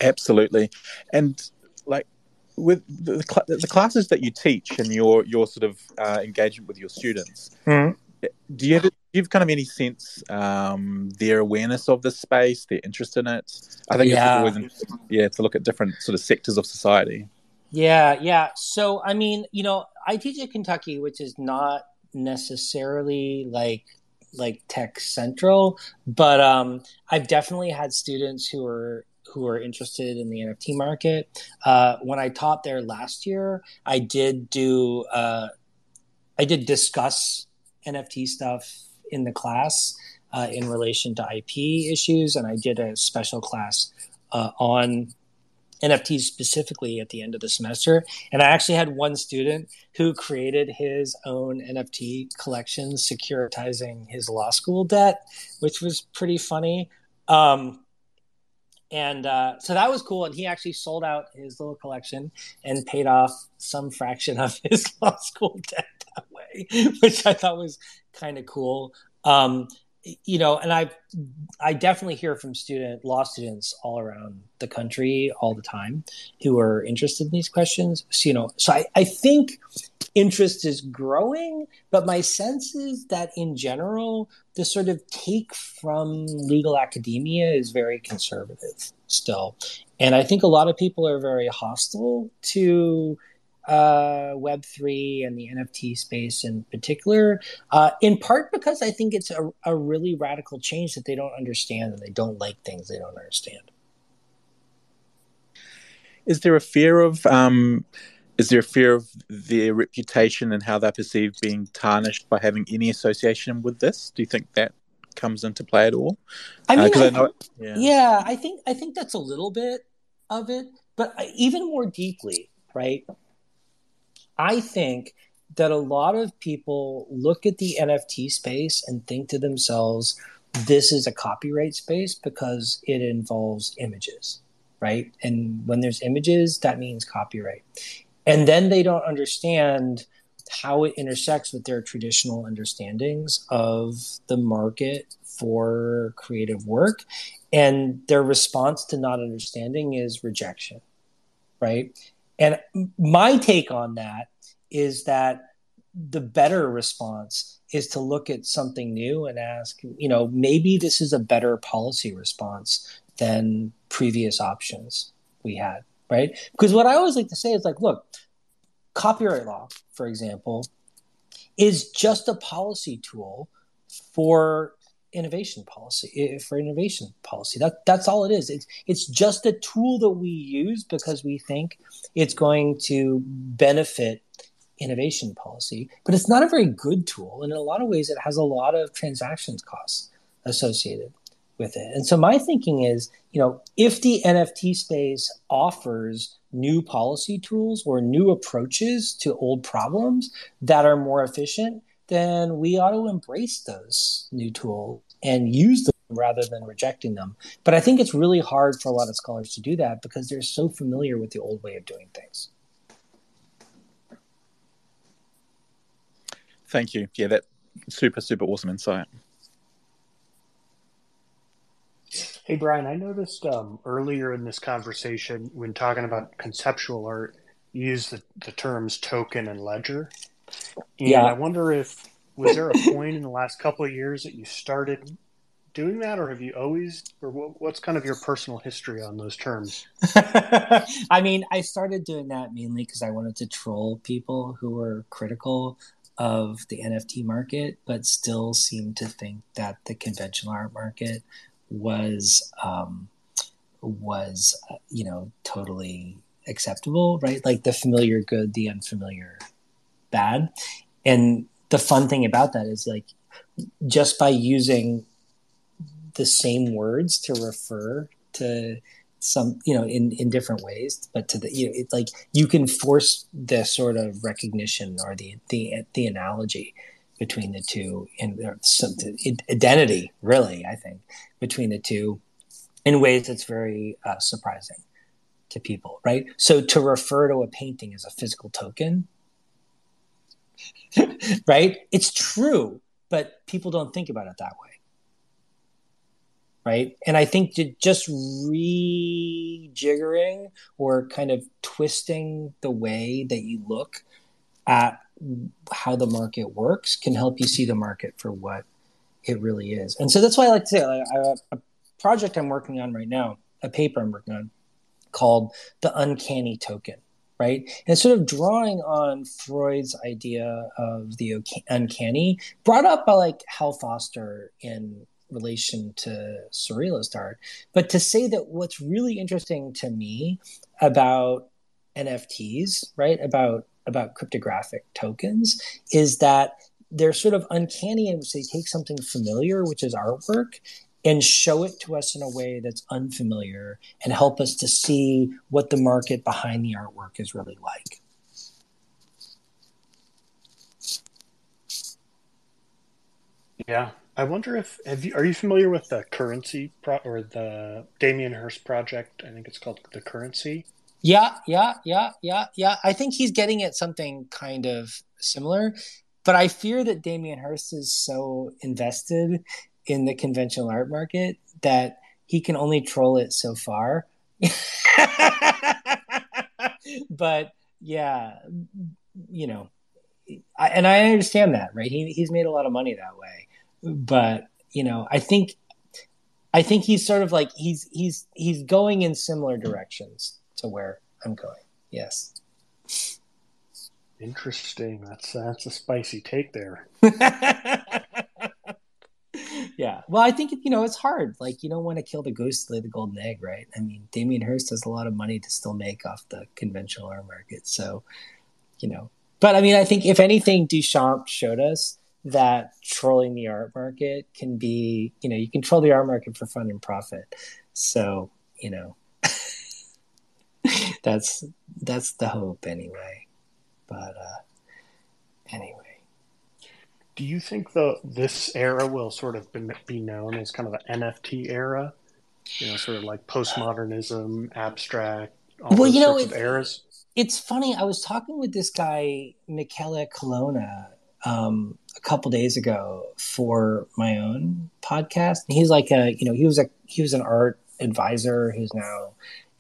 Absolutely. And like with the classes that you teach and your sort of engagement with your students, mm-hmm. Do you have kind of any sense their awareness of this space, their interest in it? I think it's always interesting, to look at different sort of sectors of society. Yeah. So, I mean, you know, I teach at Kentucky, which is not necessarily like tech central, but I've definitely had students who are interested in the NFT market. When I taught there last year, I did discuss NFT stuff in the class in relation to IP issues. And I did a special class on NFTs specifically at the end of the semester. And I actually had one student who created his own NFT collection, securitizing his law school debt, which was pretty funny. So that was cool. And he actually sold out his little collection and paid off some fraction of his law school debt that way, which I thought was kind of cool. You know, and I definitely hear from law students all around the country all the time who are interested in these questions. So, you know, I think interest is growing, but my sense is that in general, the sort of take from legal academia is very conservative still. And I think a lot of people are very hostile to Web3 and the NFT space in particular, in part because I think it's a really radical change that they don't understand and they don't like things they don't understand. Is there a fear of their reputation and how they're perceived being tarnished by having any association with this? Do you think that comes into play at all? I mean, I think that's a little bit of it, but even more deeply, right? I think that a lot of people look at the NFT space and think to themselves, this is a copyright space because it involves images, right? And when there's images, that means copyright. And then they don't understand how it intersects with their traditional understandings of the market for creative work. And their response to not understanding is rejection, right? And my take on that is that the better response is to look at something new and ask, you know, maybe this is a better policy response than previous options we had, right? Because what I always like to say is like, look, copyright law, for example, is just a policy tool for innovation policy. That's all it is. It's just a tool that we use because we think it's going to benefit innovation policy, but it's not a very good tool. And in a lot of ways, it has a lot of transactions costs associated with it. And so my thinking is, you know, if the NFT space offers new policy tools or new approaches to old problems that are more efficient, then we ought to embrace those new tools and use them rather than rejecting them. But I think it's really hard for a lot of scholars to do that because they're so familiar with the old way of doing things. Thank you. Yeah, that's super, super awesome insight. Hey, Brian, I noticed earlier in this conversation, when talking about conceptual art, you used the terms token and ledger. And yeah. I wonder if, was there a point in the last couple of years that you started doing that, or have you always, or what's kind of your personal history on those terms? I mean, I started doing that mainly because I wanted to troll people who were critical of the NFT market, but still seemed to think that the conventional art market was you know, totally acceptable, right? Like the familiar good, the unfamiliar bad. And the fun thing about that is, like, just by using the same words to refer to some, you know, in different ways, but to the, you know, it's like you can force the sort of recognition or the analogy between the two, and some identity, really, I think, between the two in ways that's very surprising to people, right? So to refer to a painting as a physical token, right? It's true, but people don't think about it that way, right? And I think that just rejiggering or kind of twisting the way that you look at how the market works can help you see the market for what it really is. And so that's why I like to say, I have a project I'm working on right now, a paper I'm working on called The Uncanny Token, right? And it's sort of drawing on Freud's idea of the uncanny, brought up by like Hal Foster in relation to surrealist art. But to say that what's really interesting to me about NFTs, right, about cryptographic tokens, is that they're sort of uncanny in which they take something familiar, which is artwork, and show it to us in a way that's unfamiliar and help us to see what the market behind the artwork is really like. Yeah. I wonder if, are you familiar with the Currency or the Damien Hirst project? I think it's called The Currency. Yeah. I think he's getting at something kind of similar, but I fear that Damien Hirst is so invested in the conventional art market that he can only troll it so far. But yeah, you know, I understand that, right? He's made a lot of money that way, but you know, I think he's sort of like, he's going in similar directions to where I'm going. Yes. Interesting. That's a spicy take there. Yeah. Well, I think, you know, it's hard. Like, you don't want to kill the goose to lay the golden egg, right? I mean, Damien Hirst has a lot of money to still make off the conventional art market. So, you know, but I mean, I think if anything, Duchamp showed us that trolling the art market can be, you know, you can troll the art market for fun and profit. So, you know, that's the hope anyway. But anyway. Do you think this era will sort of be known as kind of an NFT era? You know, sort of like postmodernism, abstract, all those sorts of eras? It's funny. I was talking with this guy, Michele Colonna, a couple days ago for my own podcast. And he's like he was an art advisor who's now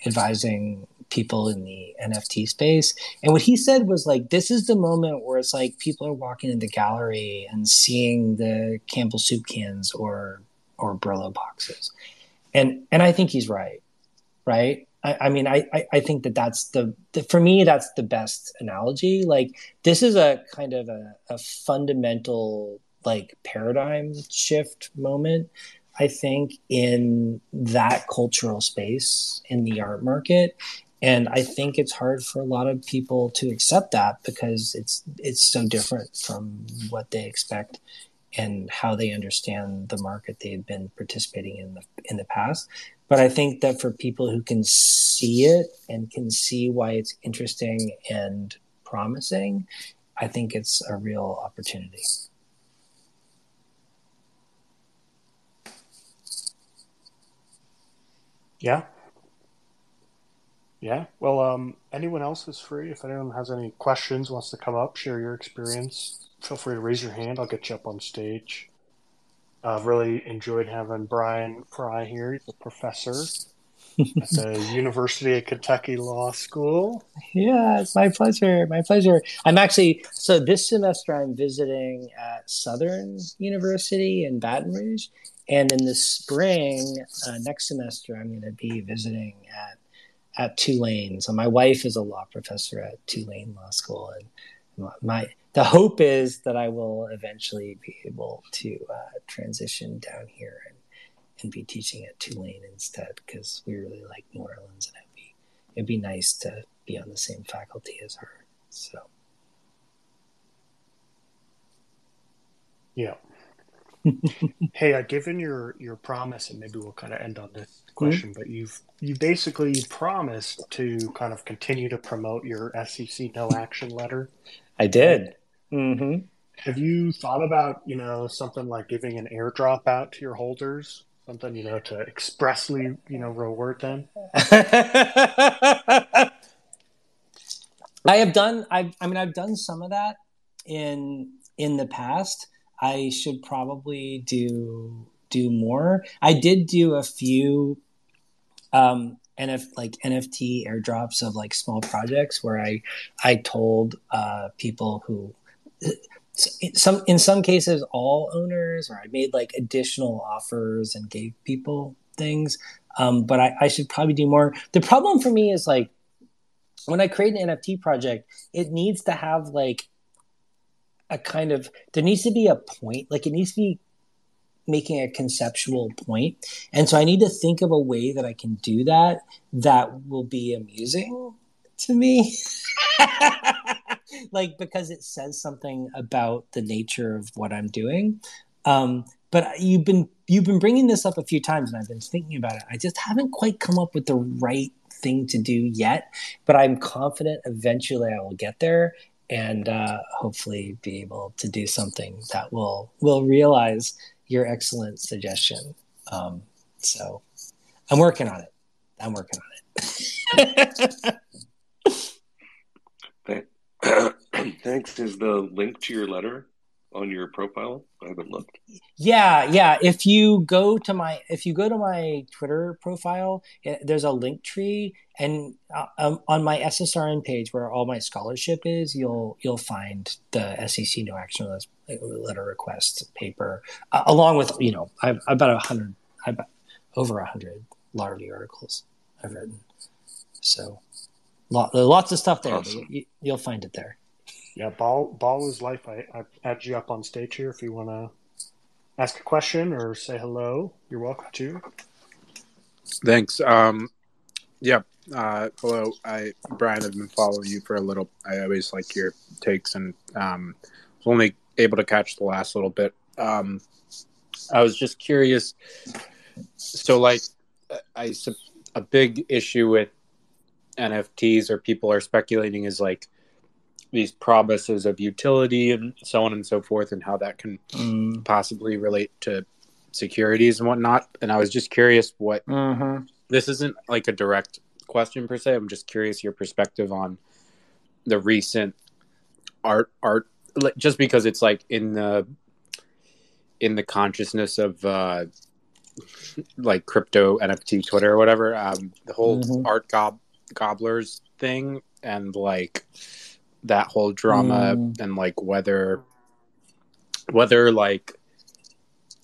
advising people in the NFT space. And what he said was like, this is the moment where it's like people are walking in the gallery and seeing the Campbell soup cans or Brillo boxes. And I think he's right. Right. I mean, I think that that's for me, that's the best analogy. Like, this is a kind of a fundamental, like, paradigm shift moment, I think, in that cultural space in the art market. And I think it's hard for a lot of people to accept that because it's so different from what they expect and how they understand the market they've been participating in the past. But I think that for people who can see it and can see why it's interesting and promising, I think it's a real opportunity. Yeah. Yeah. Well, anyone else is free. If anyone has any questions, wants to come up, share your experience, feel free to raise your hand. I'll get you up on stage. I've really enjoyed having Brian Frye here. He's a professor at the University of Kentucky Law School. Yeah, it's my pleasure. My pleasure. I'm actually, so this semester I'm visiting at Southern University in Baton Rouge. And in the spring, next semester, I'm going to be visiting at Tulane. So my wife is a law professor at Tulane Law School. And the hope is that I will eventually be able to transition down here and be teaching at Tulane instead, because we really like New Orleans, and it'd be nice to be on the same faculty as her. So, yeah. Hey, I've given your promise, and maybe we'll kind of end on this question, but you basically promised to kind of continue to promote your SEC No Action Letter. I did. Mm-hmm. Have you thought about, something like giving an airdrop out to your holders? Something, to expressly, reward them? I've done some of that in the past. I should probably do more. I did do a few NFT airdrops of like small projects where I told people who in some cases all owners, or I made like additional offers and gave people things. But I should probably do more. The problem for me is like when I create an NFT project, it needs to have like there needs to be a point, like it needs to be making a conceptual point. And so I need to think of a way that I can do that will be amusing to me. Like, because it says something about the nature of what I'm doing. But you've been bringing this up a few times, and I've been thinking about it. I just haven't quite come up with the right thing to do yet, but I'm confident eventually I will get there. And hopefully be able to do something that will realize your excellent suggestion. So I'm working on it. Thanks. Is the link to your letter on your profile? I haven't looked. Yeah. If you go to my Twitter profile, there's a link tree, and on my SSRN page where all my scholarship is, you'll find the SEC No Action Letter Request paper, along with over 100 law review articles I've written. So lots of stuff there. Awesome. You'll find it there. Yeah, ball is life. I add you up on stage here if you want to ask a question or say hello. You're welcome to. Thanks. Hello. Brian, I've been following you for a little. I always like your takes, and was only able to catch the last little bit. I was just curious. So, a big issue with NFTs, or people are speculating, is like these promises of utility and so on and so forth, and how that can possibly relate to securities and whatnot. And I was just curious what this isn't like a direct question per se. I'm just curious your perspective on the recent art, just because it's like in the consciousness of like crypto NFT Twitter or whatever, the whole art gobblers thing, and like that whole drama, and like whether like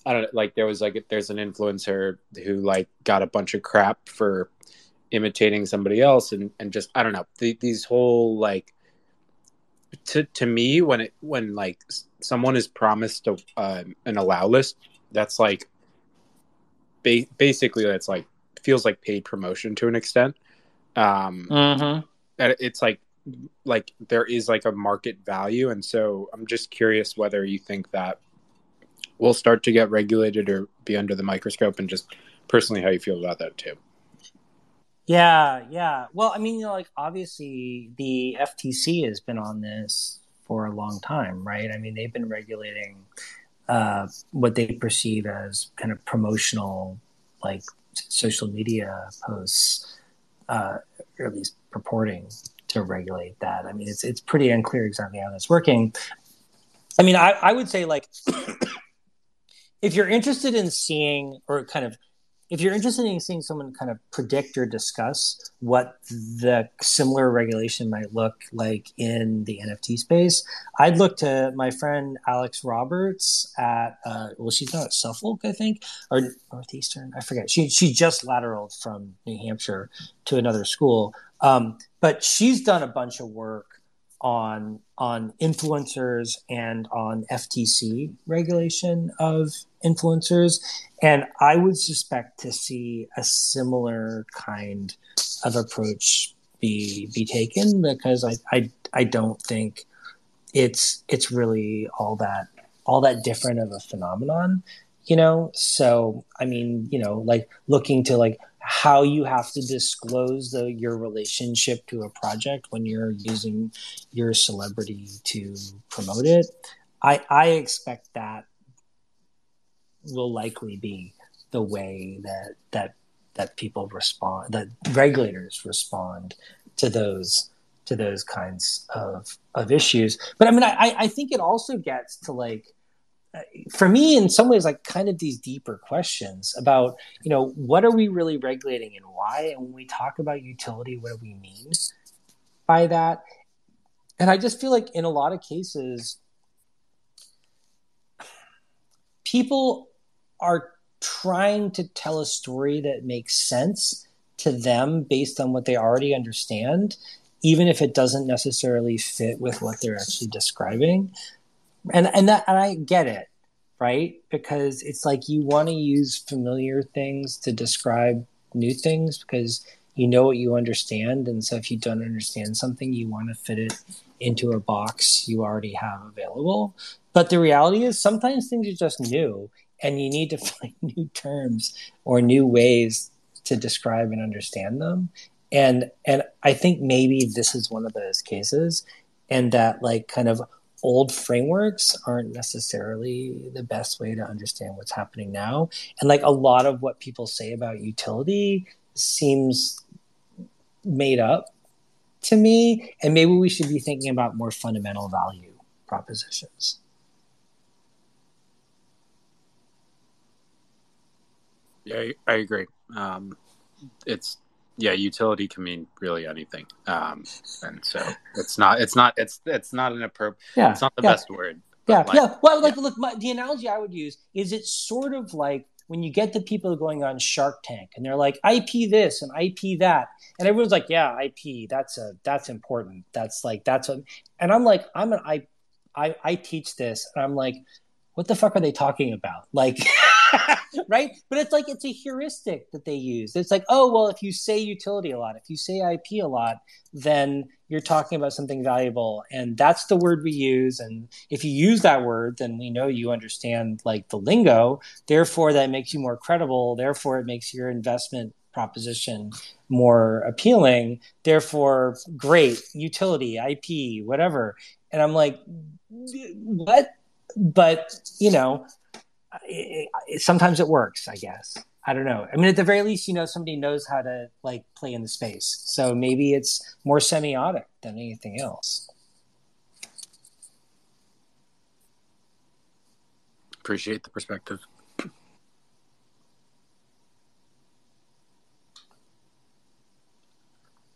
I don't know, like there was like there's an influencer who like got a bunch of crap for imitating somebody else, and just I don't know, these whole like to me when like someone is promised an allow list, that's like basically that's like feels like paid promotion to an extent. And it's like there is like a market value, and so I'm just curious whether you think that will start to get regulated or be under the microscope, and just personally how you feel about that too. Yeah. Well, I mean, obviously the FTC has been on this for a long time, right? I mean, they've been regulating what they perceive as kind of promotional, like social media posts, or at least purporting to regulate that. I mean, it's pretty unclear exactly how that's working. I mean, I would say like if you're interested in seeing someone kind of predict or discuss what the similar regulation might look like in the NFT space, I'd look to my friend Alex Roberts at, she's now at Suffolk, I think, or Northeastern, I forget. She just lateraled from New Hampshire to another school. But she's done a bunch of work on influencers and on FTC regulation of influencers. And I would suspect to see a similar kind of approach be taken, because I don't think it's really all that different of a phenomenon, you know? So, I mean, you know, like looking to like how you have to disclose your relationship to a project when you're using your celebrity to promote it. I expect that will likely be the way that people respond, that regulators respond to those kinds of issues. But I mean, I think it also gets to, like, for me, in some ways, like kind of these deeper questions about, you know, what are we really regulating and why? And when we talk about utility, what do we mean by that? And I just feel like in a lot of cases, people are trying to tell a story that makes sense to them based on what they already understand, even if it doesn't necessarily fit with what they're actually describing. And I get it, right? Because it's like you want to use familiar things to describe new things because you know what you understand. And so if you don't understand something, you want to fit it into a box you already have available. But the reality is sometimes things are just new and you need to find new terms or new ways to describe and understand them. And I think maybe this is one of those cases, and that like kind of old frameworks aren't necessarily the best way to understand what's happening now. And like a lot of what people say about utility seems made up to me, and maybe we should be thinking about more fundamental value propositions. Yeah, I agree. Utility can mean really anything, and so it's not the best word. Look, the analogy I would use is it's sort of like when you get the people going on Shark Tank and they're like IP this and IP that, and everyone's like, yeah, IP, that's important. That's like, that's what, and I'm like, I teach this, and I'm like, what the fuck are they talking about? Like, right. But it's like, it's a heuristic that they use. It's like, oh, well, if you say utility a lot, if you say IP a lot, then you're talking about something valuable, and that's the word we use. And if you use that word, then we know you understand like the lingo. Therefore, that makes you more credible. Therefore, it makes your investment proposition more appealing. Therefore, great, utility, IP, whatever. And I'm like, what? But, you know, sometimes it works, I guess. I don't know. I mean, at the very least, you know, somebody knows how to like play in the space. So maybe it's more semiotic than anything else. Appreciate the perspective.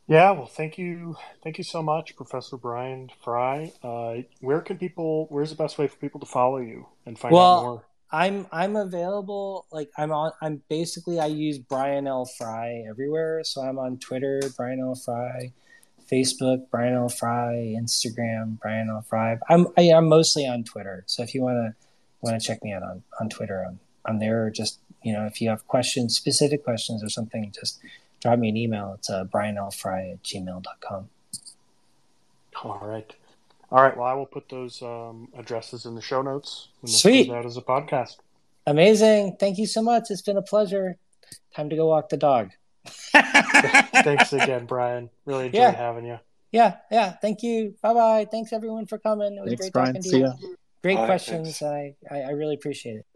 Yeah, well, thank you so much, Professor Brian Frye. Where's the best way for people to follow you and find out more? I'm available. Like I use Brian L. Frye everywhere. So I'm on Twitter, Brian L. Frye, Facebook, Brian L. Frye, Instagram, Brian L. Frye. I'm mostly on Twitter. So if you wanna check me out on Twitter, I'm there. Or just, you know, if you have questions, specific questions or something, just drop me an email. It's brianlfry@gmail.com. All right. Well, I will put those addresses in the show notes when this comes out as a podcast. Amazing. Thank you so much. It's been a pleasure. Time to go walk the dog. Thanks again, Brian. Really enjoyed having you. Yeah. Thank you. Bye-bye. Thanks, everyone, for coming. It was great talking to you. Great questions. I really appreciate it.